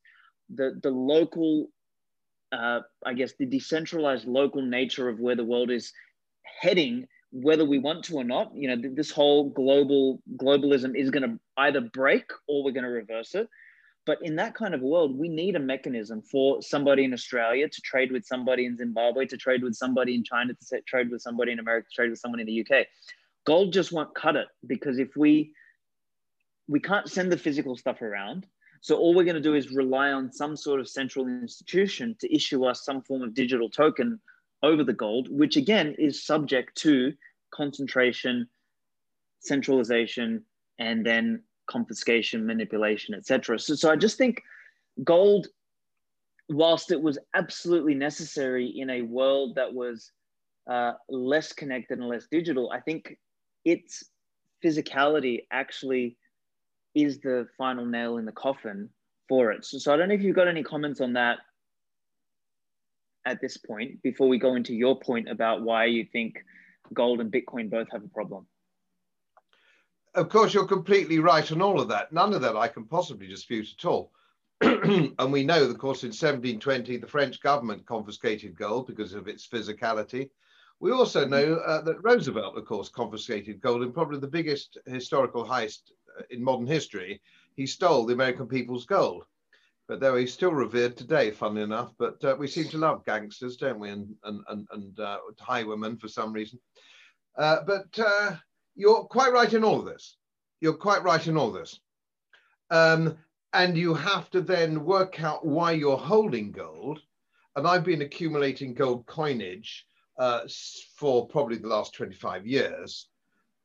the local, the decentralized local nature of where the world is heading, whether we want to or not, this whole globalism is going to either break or we're going to reverse it. But in that kind of a world, we need a mechanism for somebody in Australia to trade with somebody in Zimbabwe, to trade with somebody in China, to trade with somebody in America, to trade with somebody in the UK. Gold just won't cut it, because if we can't send the physical stuff around. So all we're going to do is rely on some sort of central institution to issue us some form of digital token over the gold, which again is subject to concentration, centralization, and then confiscation, manipulation, etc. So I just think gold, whilst it was absolutely necessary in a world that was less connected and less digital, I think its physicality actually is the final nail in the coffin for it. So I don't know if you've got any comments on that at this point, before we go into your point about why you think gold and Bitcoin both have a problem. Of course, you're completely right on all of that. None of that I can possibly dispute at all. And we know, of course, in 1720, the French government confiscated gold because of its physicality. We also know that Roosevelt, of course, confiscated gold in probably the biggest historical heist in modern history. He stole the American people's gold. But though he's still revered today, funnily enough, but we seem to love gangsters, don't we, and highwaymen for some reason. You're quite right in all of this. And you have to then work out why you're holding gold. And I've been accumulating gold coinage for probably the last 25 years.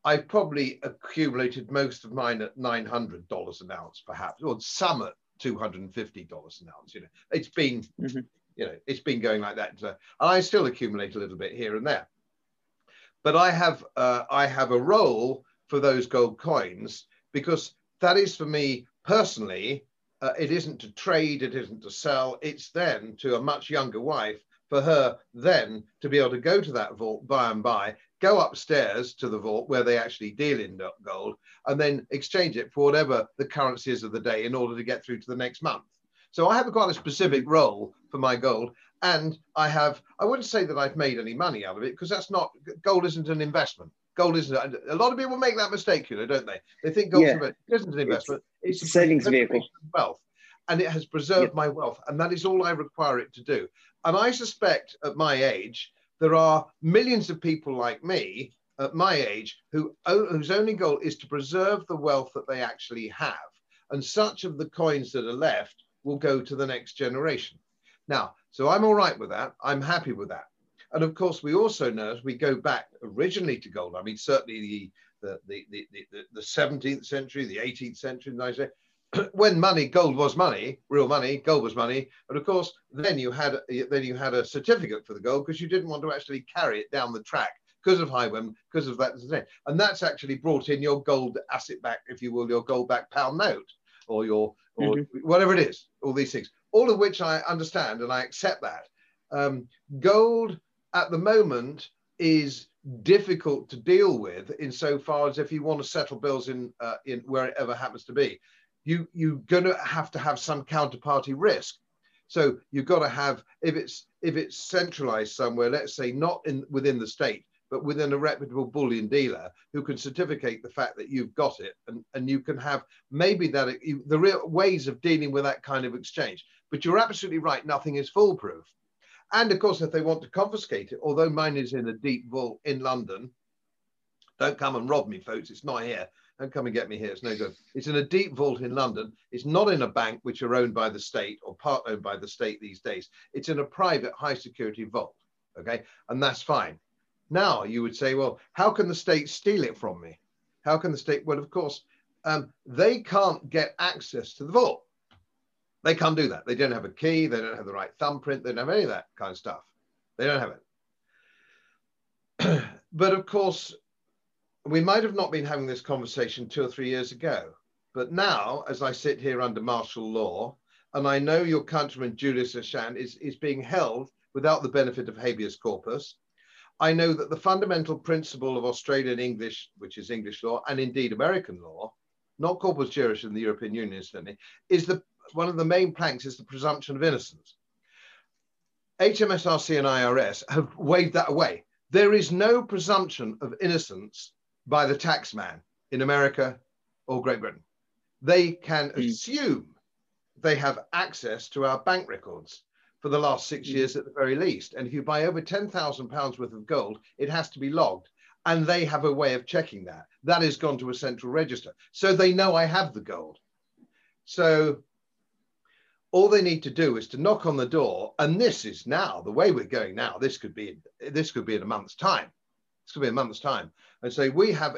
I've probably accumulated most of mine at $900 an ounce, perhaps, or some at $250 an ounce. You know, it's been, you know, it's been going like that, and I still accumulate a little bit here and there. But I have a role for those gold coins, because that is, for me personally, it isn't to trade, it isn't to sell. It's then to a much younger wife, for her then to be able to go to that vault by and by, go upstairs to the vault where they actually deal in gold, and then exchange it for whatever the currency is of the day in order to get through to the next month. So I have a quite a specific role for my gold, and I have, I wouldn't say that I've made any money out of it, because that's not, gold isn't an investment. Gold isn't, a lot of people make that mistake, you know, don't they? They think gold isn't an investment. It's a savings vehicle. Wealth. And it has preserved my wealth, and that is all I require it to do. And I suspect at my age, there are millions of people like me at my age who, whose only goal is to preserve the wealth that they actually have. And such of the coins that are left will go to the next generation. Now, so I'm all right with that. I'm happy with that. And of course, we also know, as we go back originally to gold, I mean, certainly the 17th century, the 18th century, the 19th century, when money, gold was money, real money, gold was money. But of course, then you had a certificate for the gold, because you didn't want to actually carry it down the track because of highwaymen, because of that. And that's actually brought in your gold asset back, if you will, your gold back pound note, or your, or whatever it is, all these things, all of which I understand and I accept that. Gold at the moment is difficult to deal with, insofar as if you want to settle bills in wherever it happens to be. You're going to have some counterparty risk. So you've got to have, if it's centralized somewhere, let's say not in within the state, but within a reputable bullion dealer who can certificate the fact that you've got it, and you can have maybe that, the real ways of dealing with that kind of exchange. But you're absolutely right, nothing is foolproof. And of course, if they want to confiscate it, although mine is in a deep vault in London, don't come and rob me, folks, it's not here. Don't come and get me here, it's no good. It's in a deep vault in London. It's not in a bank, which are owned by the state or part owned by the state these days. It's in a private high security vault, okay? And that's fine. Now you would say, well, how can the state steal it from me? How can the state, well, of course, they can't get access to the vault. They can't do that. They don't have a key, they don't have the right thumbprint, they don't have any of that kind of stuff. They don't have it. But of course, we might have not been having this conversation 2 or 3 years ago, but now, as I sit here under martial law, and I know your countryman Julius Assange is being held without the benefit of habeas corpus, I know that the fundamental principle of Australian English, which is English law, and indeed American law, not corpus juris in the European Union, certainly, is the one of the main planks is the presumption of innocence. HMSRC and IRS have waved that away. There is no presumption of innocence by the tax man in America or Great Britain. They can assume they have access to our bank records for the last 6 years at the very least. And if you buy over £10,000 worth of gold, it has to be logged. And they have a way of checking that. That has gone to a central register. So they know I have the gold. So all they need to do is to knock on the door. And this is now, the way we're going now, this could be in a month's time. It's going to be a month's time, and say, we have,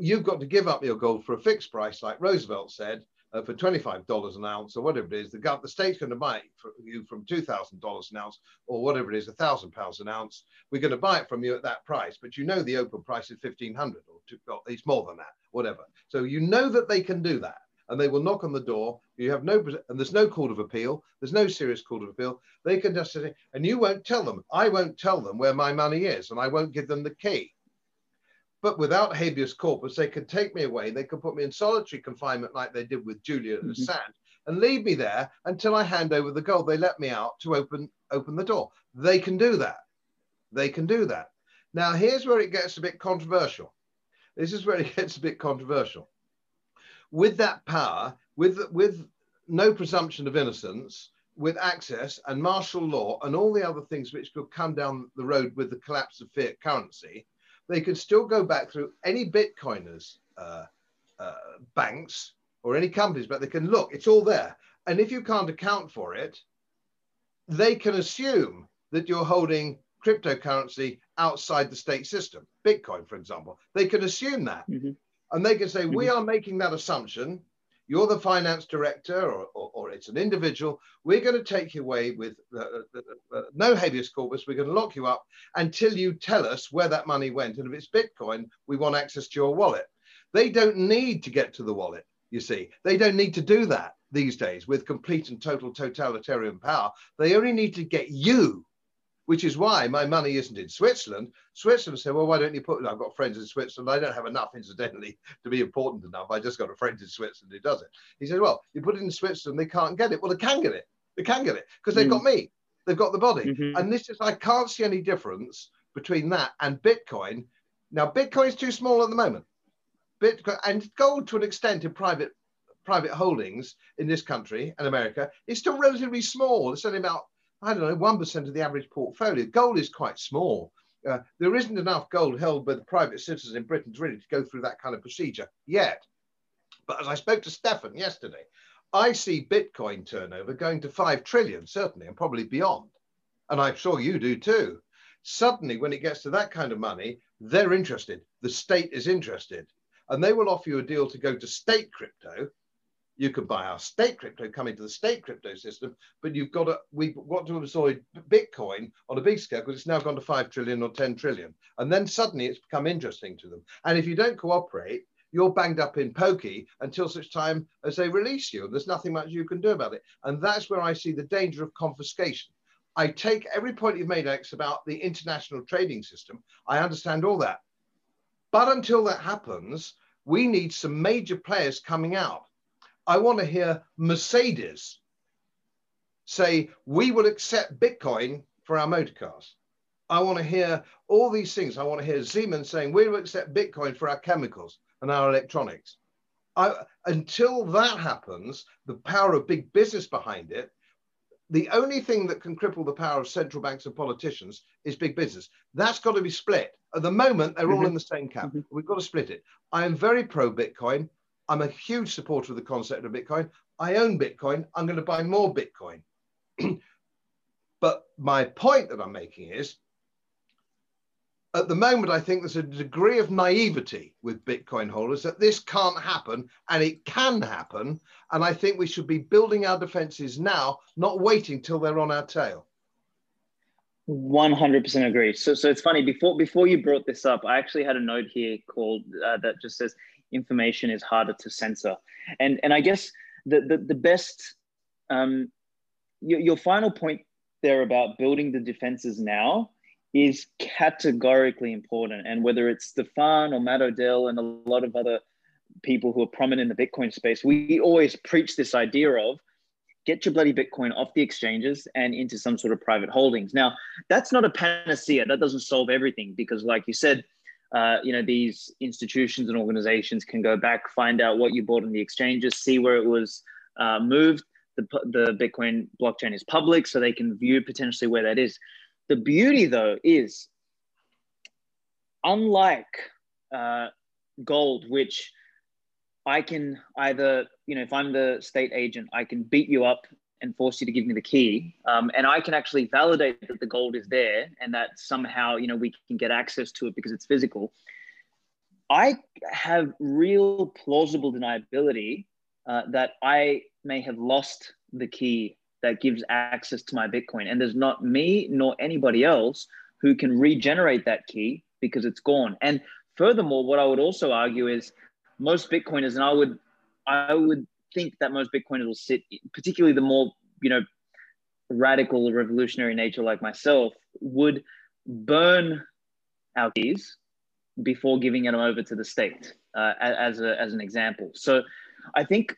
you've got to give up your gold for a fixed price, like Roosevelt said, for $25 an ounce or whatever it is. The state's going to buy it for you from $2,000 an ounce or whatever it is, £1,000 an ounce. We're going to buy it from you at that price, but you know the open price is $1,500 or it's more than that, whatever. So you know that they can do that, and they will knock on the door. You have no, and there's no court of appeal. There's no serious court of appeal. They can just say, and you won't tell them. I won't tell them where my money is, and I won't give them the key. But without habeas corpus, they could take me away. They could put me in solitary confinement like they did with Julian Assange and leave me there until I hand over the gold. They let me out to open the door. They can do that. They can do that. Now, here's where it gets a bit controversial. This is where it gets a bit controversial. With that power, with no presumption of innocence, with access and martial law and all the other things which could come down the road with the collapse of fiat currency, they could still go back through any Bitcoiners' banks or any companies, but they can look, it's all there. And if you can't account for it, they can assume that you're holding cryptocurrency outside the state system, Bitcoin, for example. They could assume that. Mm-hmm. And they could say, mm-hmm. we are making that assumption. You're the finance director, or it's an individual. We're going to take you away with no habeas corpus. We're going to lock you up until you tell us where that money went. And if it's Bitcoin, we want access to your wallet. They don't need to get to the wallet, you see. They don't need to do that these days with complete and total totalitarian power. They only need to get you, which is why my money isn't in Switzerland. Switzerland said, well, why don't you put, I've got friends in Switzerland. I don't have enough, incidentally, to be important enough. I just got a friend in Switzerland who does it. He said, well, you put it in Switzerland, they can't get it. Well, they can get it. They can get it because they've got me. They've got the body. Mm-hmm. And this is, I can't see any difference between that and Bitcoin. Now, Bitcoin is too small at the moment. Bitcoin and gold to an extent in private holdings in this country and America is still relatively small. It's only about, I don't know, 1% of the average portfolio. Gold is quite small. There isn't enough gold held by the private citizens in Britain to really go through that kind of procedure yet. But as I spoke to Stefan yesterday, I see Bitcoin turnover going to 5 trillion, certainly, and probably beyond. And I'm sure you do too. Suddenly, when it gets to that kind of money, they're interested. The state is interested. And they will offer you a deal to go to state crypto. You could buy our state crypto, come into the state crypto system, but you've got to, we've got to avoid Bitcoin on a big scale because it's now gone to 5 trillion or 10 trillion. And then suddenly it's become interesting to them. And if you don't cooperate, you're banged up in pokey until such time as they release you. There's nothing much you can do about it. And that's where I see the danger of confiscation. I take every point you've made, Alex, about the international trading system. I understand all that. But until that happens, we need some major players coming out. I want to hear Mercedes say, we will accept Bitcoin for our motor cars. I want to hear all these things. I want to hear Siemens saying, we will accept Bitcoin for our chemicals and our electronics. Until that happens, the power of big business behind it, the only thing that can cripple the power of central banks and politicians is big business. That's got to be split. At the moment, they're all in the same camp. We've got to split it. I am very pro-Bitcoin. I'm a huge supporter of the concept of Bitcoin. I own Bitcoin. I'm going to buy more Bitcoin. But my point that I'm making is, at the moment, I think there's a degree of naivety with Bitcoin holders that this can't happen, and it can happen. And I think we should be building our defenses now, not waiting till they're on our tail. 100% agree. So it's funny, before you brought this up, I actually had a note here called that just says, information is harder to censor. And I guess the best, your final point there about building the defenses now is categorically important. And whether it's Stefan or Matt O'Dell and a lot of other people who are prominent in the Bitcoin space, we always preach this idea of get your bloody Bitcoin off the exchanges and into some sort of private holdings. Now, that's not a panacea. That doesn't solve everything because like you said, these institutions and organizations can go back, find out what you bought in the exchanges, see where it was moved. The Bitcoin blockchain is public, so they can view potentially where that is. The beauty, though, is unlike gold, which I can either, if I'm the state agent, I can beat you up and force you to give me the key. And I can actually validate that the gold is there and that somehow, we can get access to it because it's physical. I have real plausible deniability that I may have lost the key that gives access to my Bitcoin. And there's not me nor anybody else who can regenerate that key because it's gone. And furthermore, what I would also argue is most Bitcoiners, and I would think that most Bitcoiners will sit, particularly the more, radical or revolutionary nature like myself, would burn our keys before giving them over to the state as an example. So I think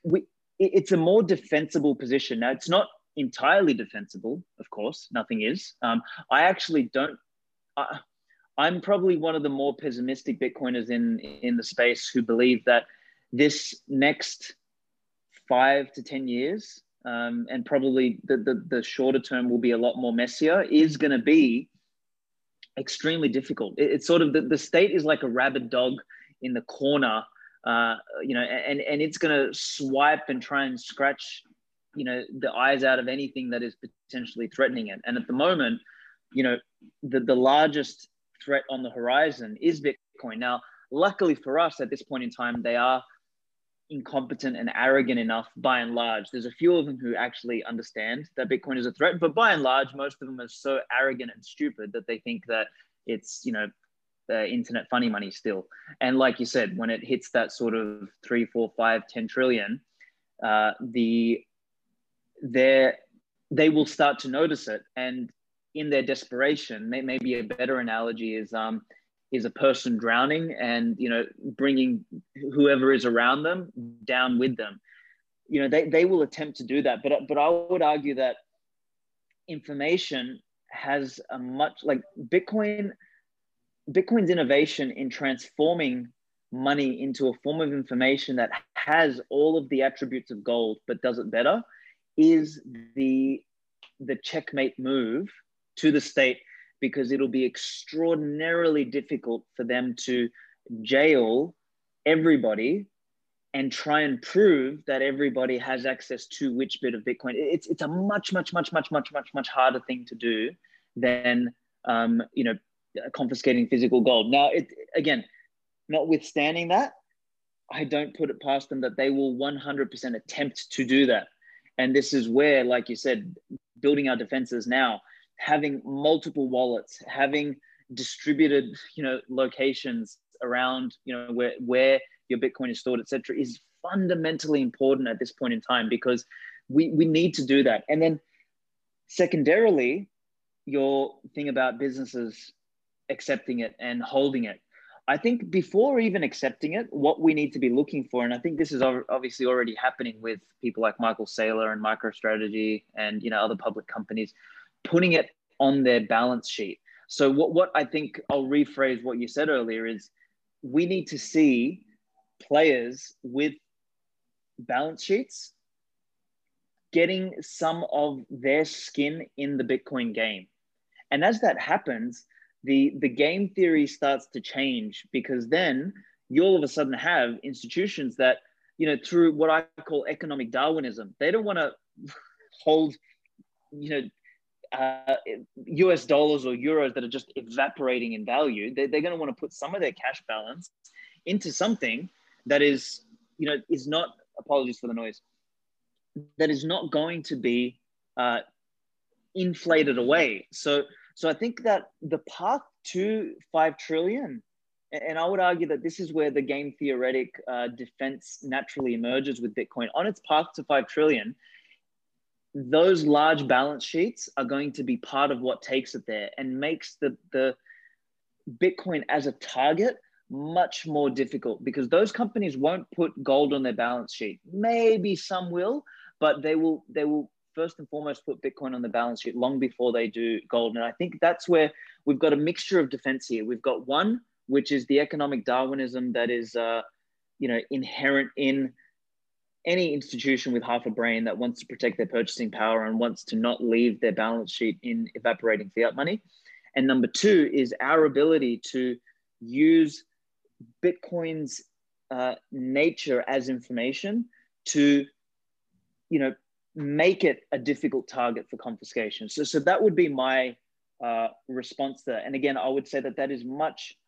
it's a more defensible position. Now, it's not entirely defensible, of course, nothing is. I'm probably one of the more pessimistic Bitcoiners in the space who believe that this next 5 to 10 years, and probably the shorter term will be a lot more messier, is going to be extremely difficult. It's sort of the state is like a rabid dog in the corner, and it's going to swipe and try and scratch, the eyes out of anything that is potentially threatening it. And at the moment, you know, the largest threat on the horizon is Bitcoin. Now, luckily for us at this point in time, they are incompetent and arrogant enough by and large. There's a few of them who actually understand that Bitcoin is a threat, but by and large, most of them are so arrogant and stupid that they think that it's, you know, internet funny money still. And like you said, when it hits that sort of 3, 4, 5, 10 trillion, they will start to notice it. And in their desperation, maybe a better analogy is a person drowning and, you know, bringing whoever is around them down with them. You know, they will attempt to do that. But I would argue that information has a much, like Bitcoin's innovation in transforming money into a form of information that has all of the attributes of gold, but does it better, is the checkmate move to the state, because it'll be extraordinarily difficult for them to jail everybody and try and prove that everybody has access to which bit of Bitcoin. It's a much harder thing to do than you know, confiscating physical gold. Now, again, notwithstanding that, I don't put it past them that they will 100% attempt to do that. And this is where, like you said, building our defenses now, having multiple wallets, having distributed, you know, locations around, you know, where your Bitcoin is stored, et cetera, is fundamentally important at this point in time, because we need to do that. And then secondarily, your thing about businesses accepting it and holding it. I think before even accepting it, what we need to be looking for, and I think this is obviously already happening with people like Michael Saylor and MicroStrategy and, you know, other public companies, putting it on their balance sheet. So what I think, I'll rephrase what you said earlier, is we need to see players with balance sheets getting some of their skin in the Bitcoin game. And as that happens, the game theory starts to change, because then you all of a sudden have institutions that, you know, through what I call economic Darwinism, they don't want to hold, you know, US dollars or euros that are just evaporating in value. They're going to want to put some of their cash balance into something that is, you know, is not, apologies for the noise, that is not going to be inflated away. So I think that the path to 5 trillion, and I would argue that this is where the game theoretic defense naturally emerges with Bitcoin. On its path to 5 trillion, those large balance sheets are going to be part of what takes it there and makes the Bitcoin as a target much more difficult, because those companies won't put gold on their balance sheet. Maybe some will, but they will first and foremost put Bitcoin on the balance sheet long before they do gold. And I think that's where we've got a mixture of defense here. We've got one, which is the economic Darwinism that is you know, inherent in any institution with half a brain that wants to protect their purchasing power and wants to not leave their balance sheet in evaporating fiat money. And number two is our ability to use Bitcoin's nature as information to, you know, make it a difficult target for confiscation. So that would be my response there. And again, I would say that is much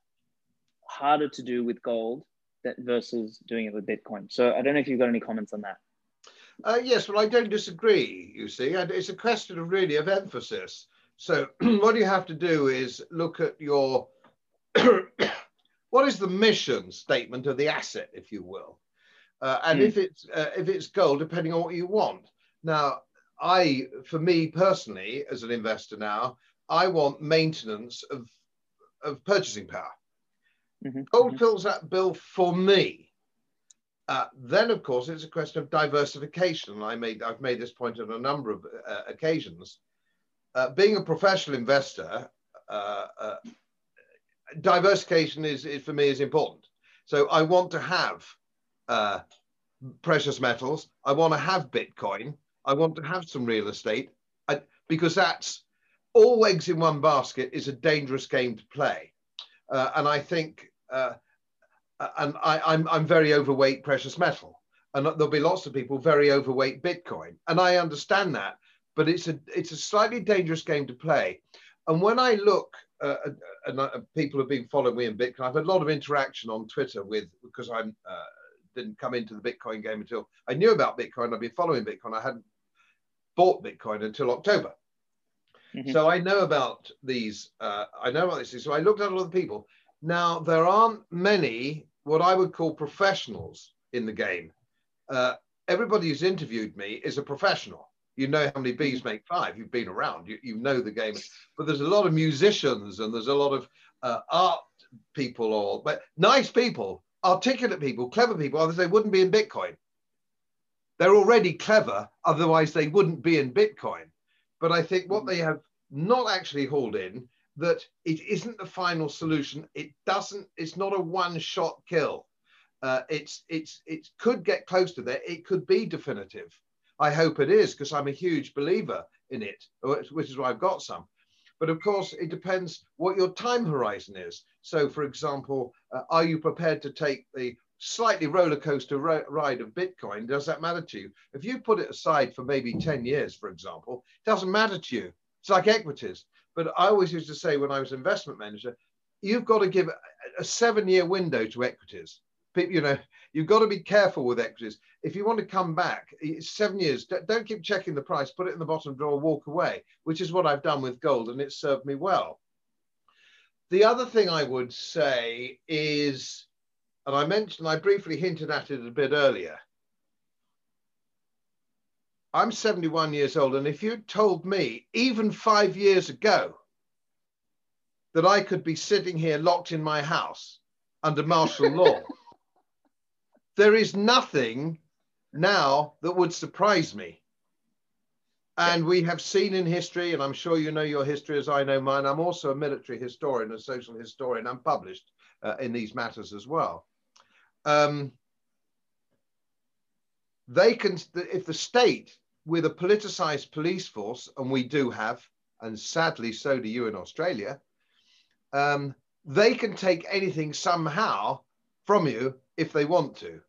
harder to do with gold that versus doing it with Bitcoin. So I don't know if you've got any comments on that. Yes, well, I don't disagree, you see. And it's a question of really of emphasis. So what you have to do is look at your, what is the mission statement of the asset, if you will? And if it's gold, depending on what you want. Now, for me personally, as an investor now, I want maintenance of purchasing power. Mm-hmm. Gold fills that bill for me. Then, of course, it's a question of diversification. I've made this point on a number of occasions. Being a professional investor, diversification is for me is important. So I want to have precious metals. I want to have Bitcoin. I want to have some real estate, because that's all eggs in one basket is a dangerous game to play. And I think, I'm very overweight precious metal, and there'll be lots of people very overweight Bitcoin, and I understand that, but it's a slightly dangerous game to play. And when I look, and people have been following me in Bitcoin, I've had a lot of interaction on Twitter with, because I didn't come into the Bitcoin game until I knew about Bitcoin. I've been following Bitcoin. I hadn't bought Bitcoin until October. Mm-hmm. So I know about these, I know about this. So I looked at a lot of people. Now, there aren't many what I would call professionals in the game. Everybody who's interviewed me is a professional. You know how many bees make five. You've been around. You know the game. But there's a lot of musicians and there's a lot of art people, but nice people, articulate people, clever people. Otherwise, they wouldn't be in Bitcoin. They're already clever. Otherwise, they wouldn't be in Bitcoin. But I think what they have not actually hauled in, that it isn't the final solution. It doesn't. It's not a one-shot kill. It could get close to that. It could be definitive. I hope it is, because I'm a huge believer in it, which is why I've got some. But of course, it depends what your time horizon is. So, for example, are you prepared to take the slightly roller coaster ride of Bitcoin? Does that matter to you? If you put it aside for maybe 10 years, for example, it doesn't matter to you. It's like equities. But I always used to say when I was an investment manager, you've got to give a 7-year window to equities. You know, you've got to be careful with equities. If you want to come back, it's 7 years. Don't keep checking the price, put it in the bottom drawer, walk away, which is what I've done with gold, and it served me well. The other thing I would say is, and I briefly hinted at it a bit earlier, I'm 71 years old, and if you told me even 5 years ago that I could be sitting here locked in my house under martial law, there is nothing now that would surprise me. And we have seen in history, and I'm sure you know your history as I know mine. I'm also a military historian, a social historian. I'm published in these matters as well. They can, if the state with a politicized police force, and we do have, and sadly, so do you in Australia, they can take anything somehow from you if they want to,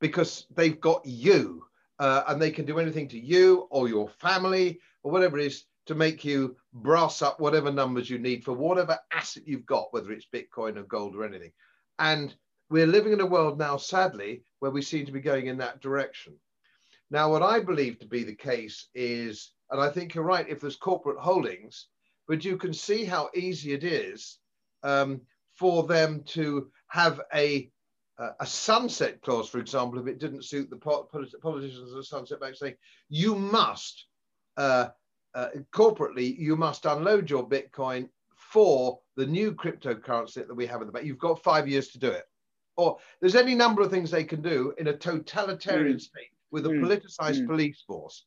because they've got you, and they can do anything to you or your family or whatever it is to make you brass up whatever numbers you need for whatever asset you've got, whether it's Bitcoin or gold or anything. And we're living in a world now, sadly, where we seem to be going in that direction. Now, what I believe to be the case is, and I think you're right if there's corporate holdings, but you can see how easy it is for them to have a sunset clause, for example, if it didn't suit the politicians of the Sunset Bank, saying you must, corporately, you must unload your Bitcoin for the new cryptocurrency that we have in the bank. You've got 5 years to do it. Or there's any number of things they can do in a totalitarian state with a politicized police force.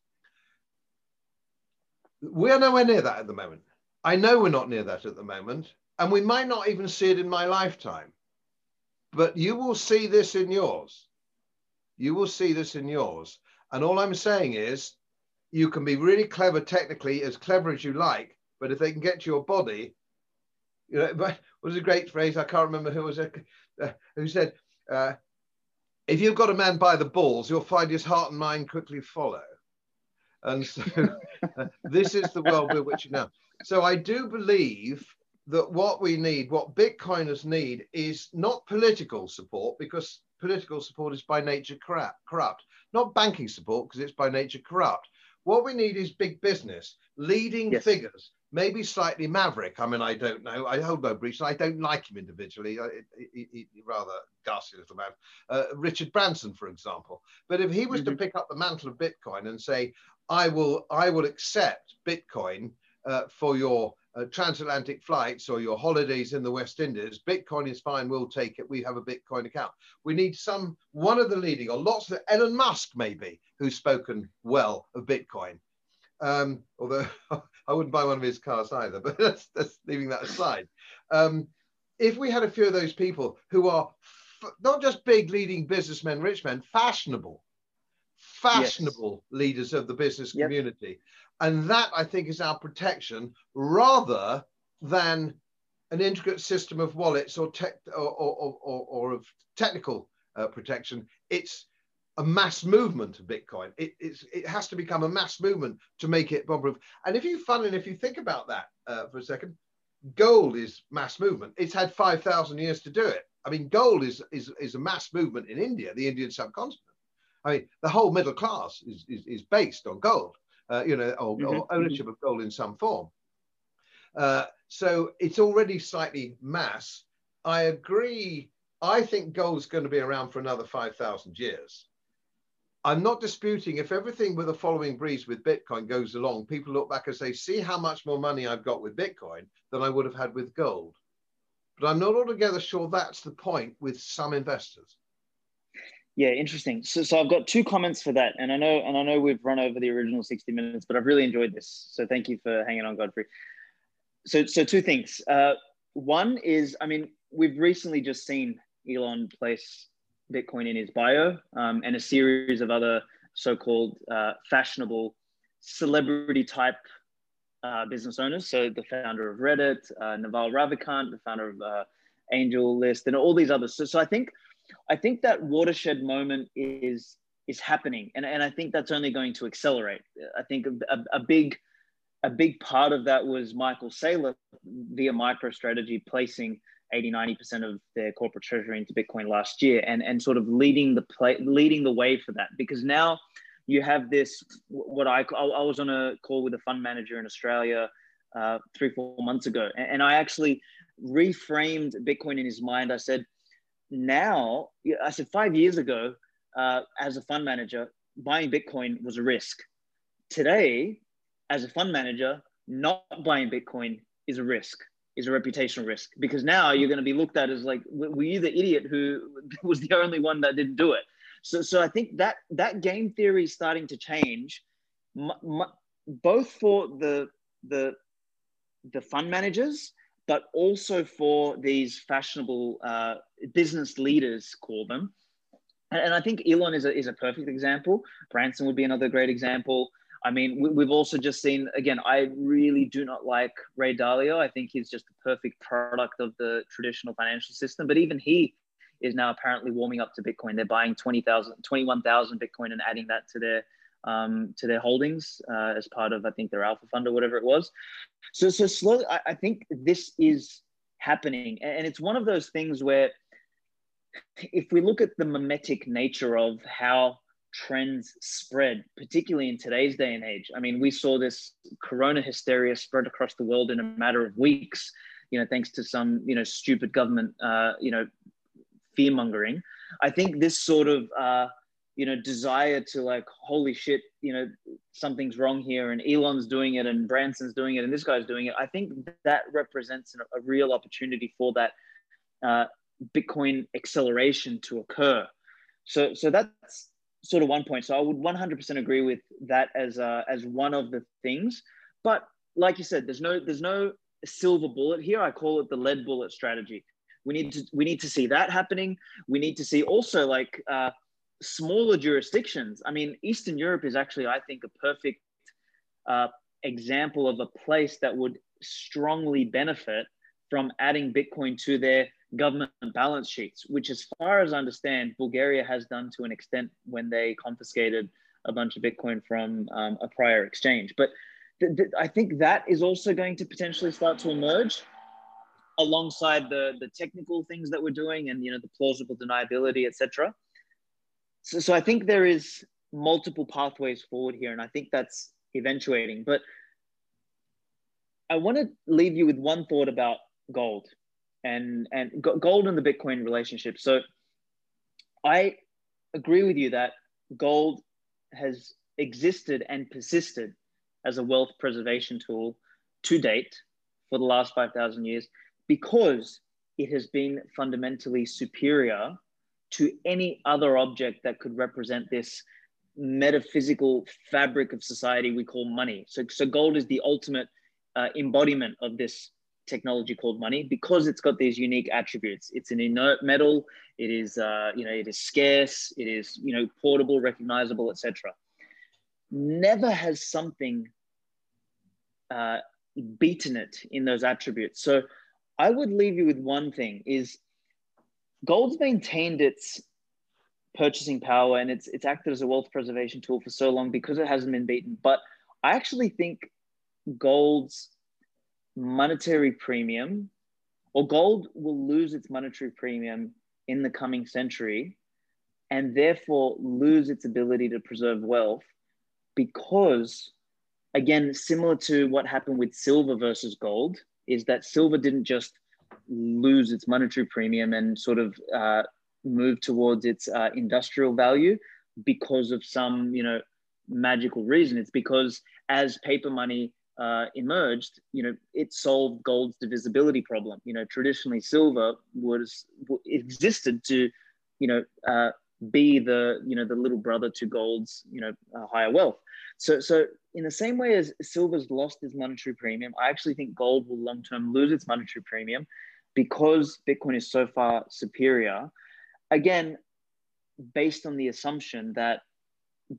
We're nowhere near that at the moment. I know we're not near that at the moment, and we might not even see it in my lifetime. But you will see this in yours. You will see this in yours. And all I'm saying is, you can be really clever technically, as clever as you like, but if they can get to your body, you know, but was a great phrase. I can't remember who was it, who said, if you've got a man by the balls, you'll find his heart and mind quickly follow. And so this is the world with which you know. So I do believe that what we need, what Bitcoiners need, is not political support, because political support is by nature corrupt, not banking support, because it's by nature corrupt. What we need is big business, leading figures, maybe slightly maverick. I mean, I don't know. I hold no breach. I don't like him individually. He rather ghastly little man. Richard Branson, for example. But if he was to pick up the mantle of Bitcoin and say, I will accept Bitcoin for your transatlantic flights or your holidays in the West Indies, Bitcoin is fine. We'll take it. We have a Bitcoin account. We need one of the leading, or lots of Elon Musk maybe, who's spoken well of Bitcoin. Although I wouldn't buy one of his cars either, but that's leaving that aside. If we had a few of those people who are not just big leading businessmen, rich men, fashionable leaders of the business community. And that, I think, is our protection, rather than an intricate system of wallets or of technical protection. It's a mass movement of Bitcoin. It has to become a mass movement to make it bomb-proof. And if you think about that for a second, gold is mass movement. It's had 5,000 years to do it. I mean, gold is a mass movement in India, the Indian subcontinent. I mean, the whole middle class is based on gold, or ownership of gold in some form. So it's already slightly mass. I agree. I think gold's going to be around for another 5,000 years. I'm not disputing if everything with a following breeze with Bitcoin goes along, people look back and say, see how much more money I've got with Bitcoin than I would have had with gold. But I'm not altogether sure that's the point with some investors. Yeah, interesting. So I've got two comments for that. And I know we've run over the original 60 minutes, but I've really enjoyed this. So thank you for hanging on, Godfrey. So two things. One is, I mean, we've recently just seen Elon place Bitcoin in his bio and a series of other so-called fashionable celebrity type business owners. So the founder of Reddit, Naval Ravikant, the founder of Angel List, and all these others. So I think that watershed moment is happening. And I think that's only going to accelerate. I think a big part of that was Michael Saylor via MicroStrategy placing 80-90% of their corporate treasury into Bitcoin last year, and sort of leading the way for that, because now you have this. I was on a call with a fund manager in Australia 3-4 months ago, and I actually reframed Bitcoin in his mind. I said, 5 years ago, as a fund manager, buying Bitcoin was a risk. Today, as a fund manager, not buying Bitcoin is a risk. Is a reputational risk, because now you're going to be looked at as like, were you the idiot who was the only one that didn't do it? So I think that game theory is starting to change, both for the fund managers, but also for these fashionable business leaders, call them. And I think Elon is a perfect example. Branson would be another great example. I mean, we've also just seen, again, I really do not like Ray Dalio. I think he's just the perfect product of the traditional financial system. But even he is now apparently warming up to Bitcoin. They're buying 21,000 Bitcoin and adding that to their holdings as part of, I think, their alpha fund or whatever it was. So slowly, I think this is happening. And it's one of those things where if we look at the mimetic nature of how trends spread, particularly in today's day and age. I mean, we saw this corona hysteria spread across the world in a matter of weeks, thanks to some, stupid government, fear mongering. I think this sort of, desire to like, holy shit, something's wrong here, and Elon's doing it, and Branson's doing it, and this guy's doing it. I think that represents a real opportunity for that Bitcoin acceleration to occur. So that's sort of one point. So I would 100% agree with that as one of the things. But like you said, there's no silver bullet here. I call it the lead bullet strategy. We need to see that happening. We need to see also like smaller jurisdictions. I mean, Eastern Europe is actually, I think, a perfect example of a place that would strongly benefit from adding Bitcoin to their government balance sheets, which as far as I understand, Bulgaria has done to an extent when they confiscated a bunch of Bitcoin from a prior exchange. But I think that is also going to potentially start to emerge alongside the technical things that we're doing and the plausible deniability, etc. So I think there is multiple pathways forward here, and I think that's eventuating. But I want to leave you with one thought about gold. And gold and the Bitcoin relationship. So I agree with you that gold has existed and persisted as a wealth preservation tool to date for the last 5,000 years because it has been fundamentally superior to any other object that could represent this metaphysical fabric of society we call money. So gold is the ultimate embodiment of this technology called money, because it's got these unique attributes. It's an inert metal. It is, it is scarce. It is, portable, recognizable, etc. Never has something beaten it in those attributes. So I would leave you with one thing: is gold's maintained its purchasing power, and it's acted as a wealth preservation tool for so long because it hasn't been beaten. But I actually think gold's monetary premium, or gold will lose its monetary premium in the coming century, and therefore lose its ability to preserve wealth, because, again, similar to what happened with silver versus gold, is that silver didn't just lose its monetary premium and sort of move towards its industrial value because of some, you know, magical reason. It's because as paper money emerged, you know, it solved gold's divisibility problem. You know, traditionally silver existed to, you know, be the, you know, the little brother to gold's, you know, higher wealth. So in the same way as silver's lost its monetary premium, I actually think gold will long-term lose its monetary premium because Bitcoin is so far superior. Again, based on the assumption that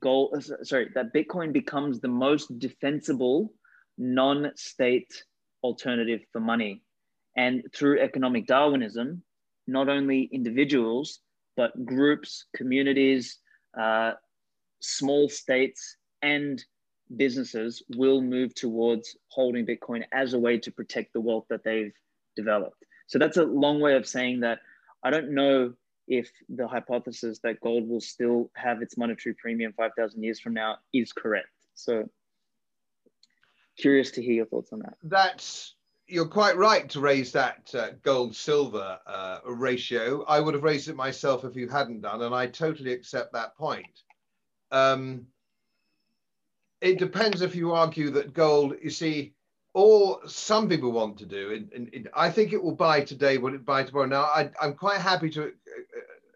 Bitcoin becomes the most defensible non-state alternative for money. And through economic Darwinism, not only individuals, but groups, communities, small states, and businesses will move towards holding Bitcoin as a way to protect the wealth that they've developed. So that's a long way of saying that I don't know if the hypothesis that gold will still have its monetary premium 5,000 years from now is correct. So curious to hear your thoughts on that. You're quite right to raise that gold-silver ratio. I would have raised it myself if you hadn't done, and I totally accept that point. It depends if you argue that gold, you see, all some people want to do, and I think it will buy today what it buy tomorrow. Now, I'm quite happy to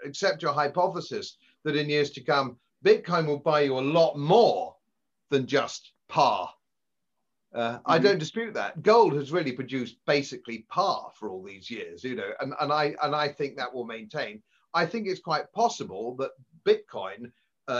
accept your hypothesis that in years to come, Bitcoin will buy you a lot more than just par. I don't dispute that. Gold has really produced basically par for all these years, you know, and I think that will maintain. I think it's quite possible that Bitcoin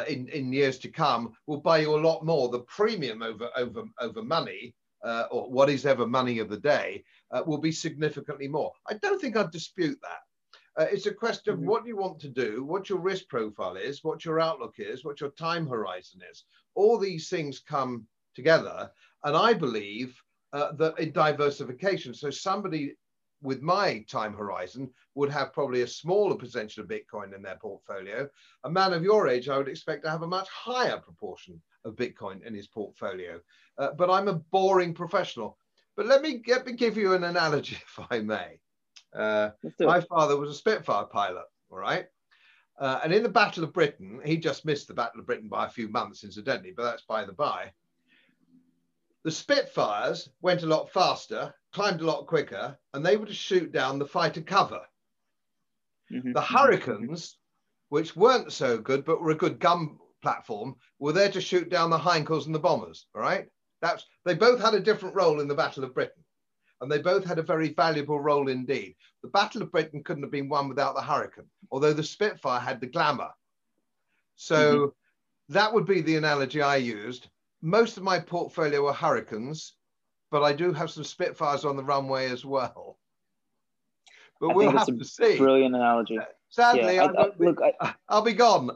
in years to come will buy you a lot more. The premium over money, or what is ever money of the day, will be significantly more. I don't think I'd dispute that. It's a question of what you want to do, what your risk profile is, what your outlook is, what your time horizon is. All these things come together. And I believe that in diversification, so somebody with my time horizon would have probably a smaller percentage of Bitcoin in their portfolio. A man of your age, I would expect to have a much higher proportion of Bitcoin in his portfolio. But I'm a boring professional. But let me give you an analogy, if I may. My father was a Spitfire pilot, all right? And in the Battle of Britain, he just missed the Battle of Britain by a few months, incidentally, but that's by the by. The Spitfires went a lot faster, climbed a lot quicker, and they were to shoot down the fighter cover. The Hurricanes, which weren't so good, but were a good gun platform, were there to shoot down the Heinkels and the bombers, all right? They both had a different role in the Battle of Britain, and they both had a very valuable role indeed. The Battle of Britain couldn't have been won without the Hurricane, although the Spitfire had the glamour. So that would be the analogy I used. Most of my portfolio are Hurricanes, but I do have some Spitfires on the runway as well. But we'll have to see. Brilliant analogy. Sadly, yeah, I'll be gone.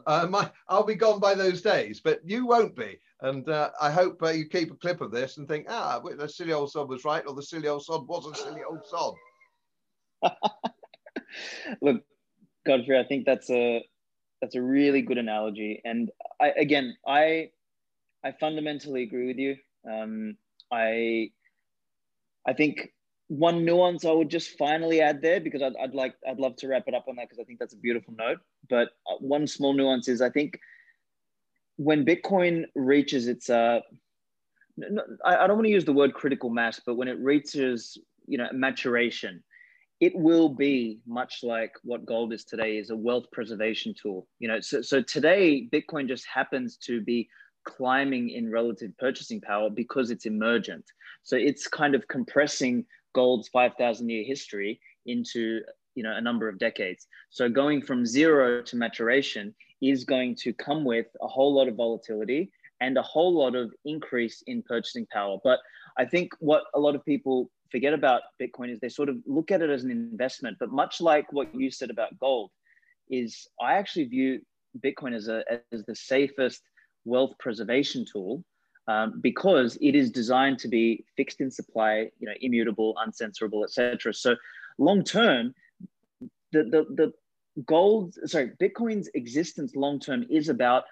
I'll be gone by those days, but you won't be. And I hope you keep a clip of this and think, the silly old sod was right, or the silly old sod wasn't silly old sod. Look, Godfrey, I think that's a really good analogy. And I fundamentally agree with you. I think one nuance I would just finally add there, because I'd love to wrap it up on that, because I think that's a beautiful note. But one small nuance is, I think when Bitcoin reaches its, I don't want to use the word critical mass, but when it reaches, you know, maturation, it will be much like what gold is today, is a wealth preservation tool. You know, so today Bitcoin just happens to be climbing in relative purchasing power because it's emergent. So it's kind of compressing gold's 5,000-year history into, you know, a number of decades. So going from zero to maturation is going to come with a whole lot of volatility and a whole lot of increase in purchasing power. But I think what a lot of people forget about Bitcoin is they sort of look at it as an investment, but much like what you said about gold, is I actually view Bitcoin as the safest wealth preservation tool because it is designed to be fixed in supply, you know, immutable, uncensorable, etc. So long term, Bitcoin's existence long term is about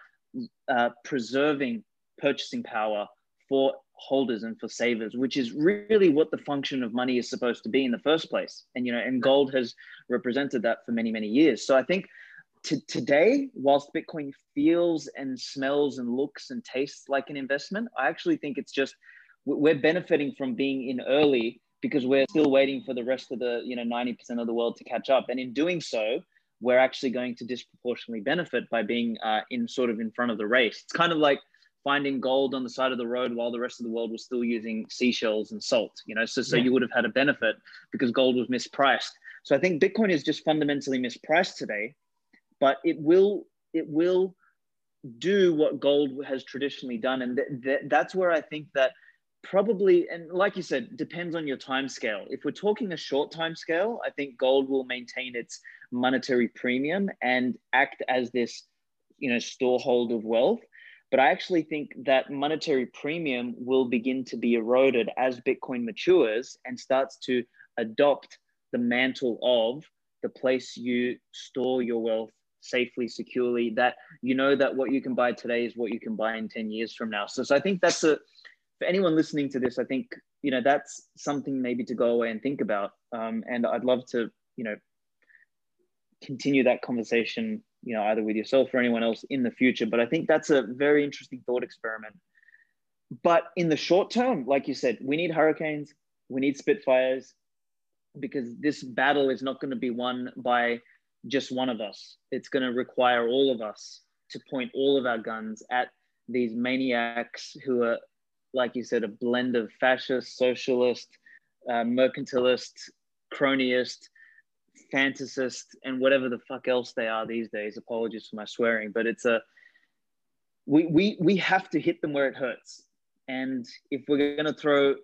preserving purchasing power for holders and for savers, which is really what the function of money is supposed to be in the first place. And, you know, and gold has represented that for many, many years. So I think today, whilst Bitcoin feels and smells and looks and tastes like an investment, I actually think it's just, we're benefiting from being in early because we're still waiting for the rest of the, you know, 90% of the world to catch up. And in doing so, we're actually going to disproportionately benefit by being in front of the race. It's kind of like finding gold on the side of the road while the rest of the world was still using seashells and salt, you know, so you would have had a benefit because gold was mispriced. So I think Bitcoin is just fundamentally mispriced today, but it will do what gold has traditionally done. And that's where I think that probably, and like you said, depends on your time scale. If we're talking a short time scale, I think gold will maintain its monetary premium and act as this, you know, storehold of wealth. But I actually think that monetary premium will begin to be eroded as Bitcoin matures and starts to adopt the mantle of the place you store your wealth safely, securely, that you know that what you can buy today is what you can buy in 10 years from now. So I think that's for anyone listening to this, I think, you know, that's something maybe to go away and think about. And I'd love to, you know, continue that conversation, you know, either with yourself or anyone else in the future. But I think that's a very interesting thought experiment. But in the short term, like you said, we need hurricanes, we need Spitfires, because this battle is not going to be won by just one of us. It's going to require all of us to point all of our guns at these maniacs who are, like you said, a blend of fascist, socialist, mercantilist, cronyist, fantasist, and whatever the fuck else they are these days. Apologies for my swearing, but it's we have to hit them where it hurts. And if we're going to throw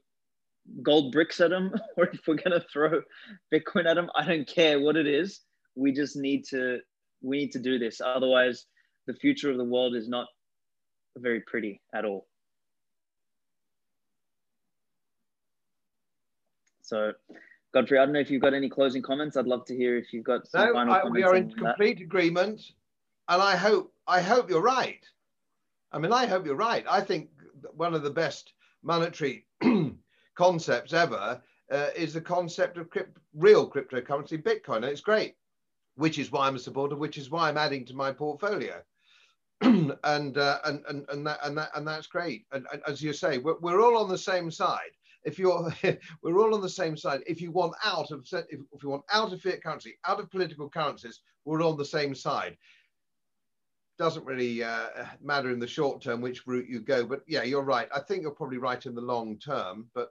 gold bricks at them, or if we're going to throw Bitcoin at them, I don't care what it is. We just need to do this. Otherwise, the future of the world is not very pretty at all. So, Godfrey, I don't know if you've got any closing comments. I'd love to hear if you've got some final comments. We are in complete agreement, and I hope you're right. I mean, I hope you're right. I think one of the best monetary concepts ever is the concept of real cryptocurrency, Bitcoin, and it's great, which is why I'm a supporter, which is why I'm adding to my portfolio, and that's great. And as you say, we're all on the same side. We're all on the same side. If you want out of fiat currency, out of political currencies, we're on the same side. Doesn't really matter in the short term which route you go, but yeah, you're right. I think you're probably right in the long term, but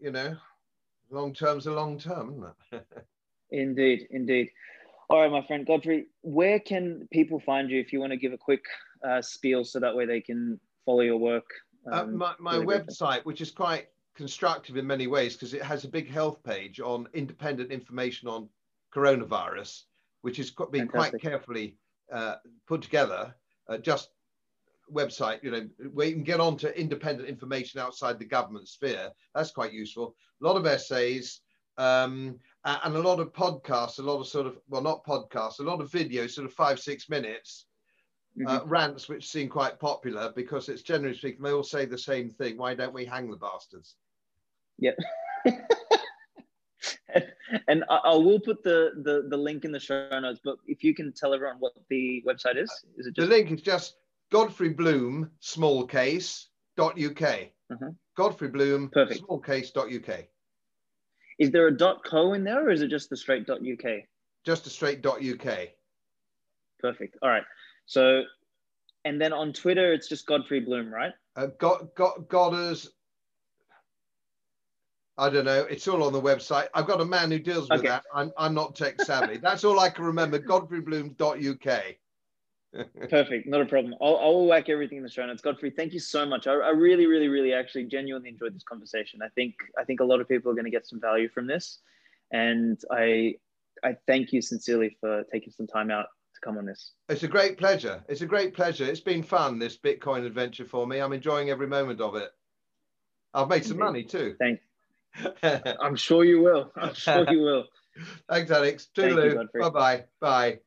you know, long term's a long term, isn't it? Indeed. All right, my friend Godfrey, where can people find you if you want to give a quick spiel so that way they can follow your work? My website, which is quite constructive in many ways because it has a big health page on independent information on coronavirus, which has been quite carefully put together, just website, you know, where you can get onto independent information outside the government sphere. That's quite useful. A lot of essays and a lot of podcasts, a lot of videos, sort of 5-6 minutes, rants, which seem quite popular because it's generally speaking, they all say the same thing. Why don't we hang the bastards? Yep. And I will put the link in the show notes, but if you can tell everyone what the website is. Is it just... The link is just godfreybloom.uk. Godfrey Bloom, perfect. smallcase.uk. Is there a .co in there or is it just the straight .uk? Just the straight .uk. Perfect. All right. So, and then on Twitter, it's just Godfrey Bloom, right? I don't know. It's all on the website. I've got a man who deals with that. I'm not tech savvy. That's all I can remember. GodfreyBloom.uk. Perfect. Not a problem. I'll whack everything in the show notes. Godfrey, thank you so much. I really, really, really actually genuinely enjoyed this conversation. I think a lot of people are going to get some value from this. And I thank you sincerely for taking some time out come on this. It's a great pleasure. It's a great pleasure. It's been fun, this Bitcoin adventure for me. I'm enjoying every moment of it. I've made some money too. Thanks. I'm sure you will. I'm sure you will. Thanks, Alex. Toodaloo. Bye-bye. Bye.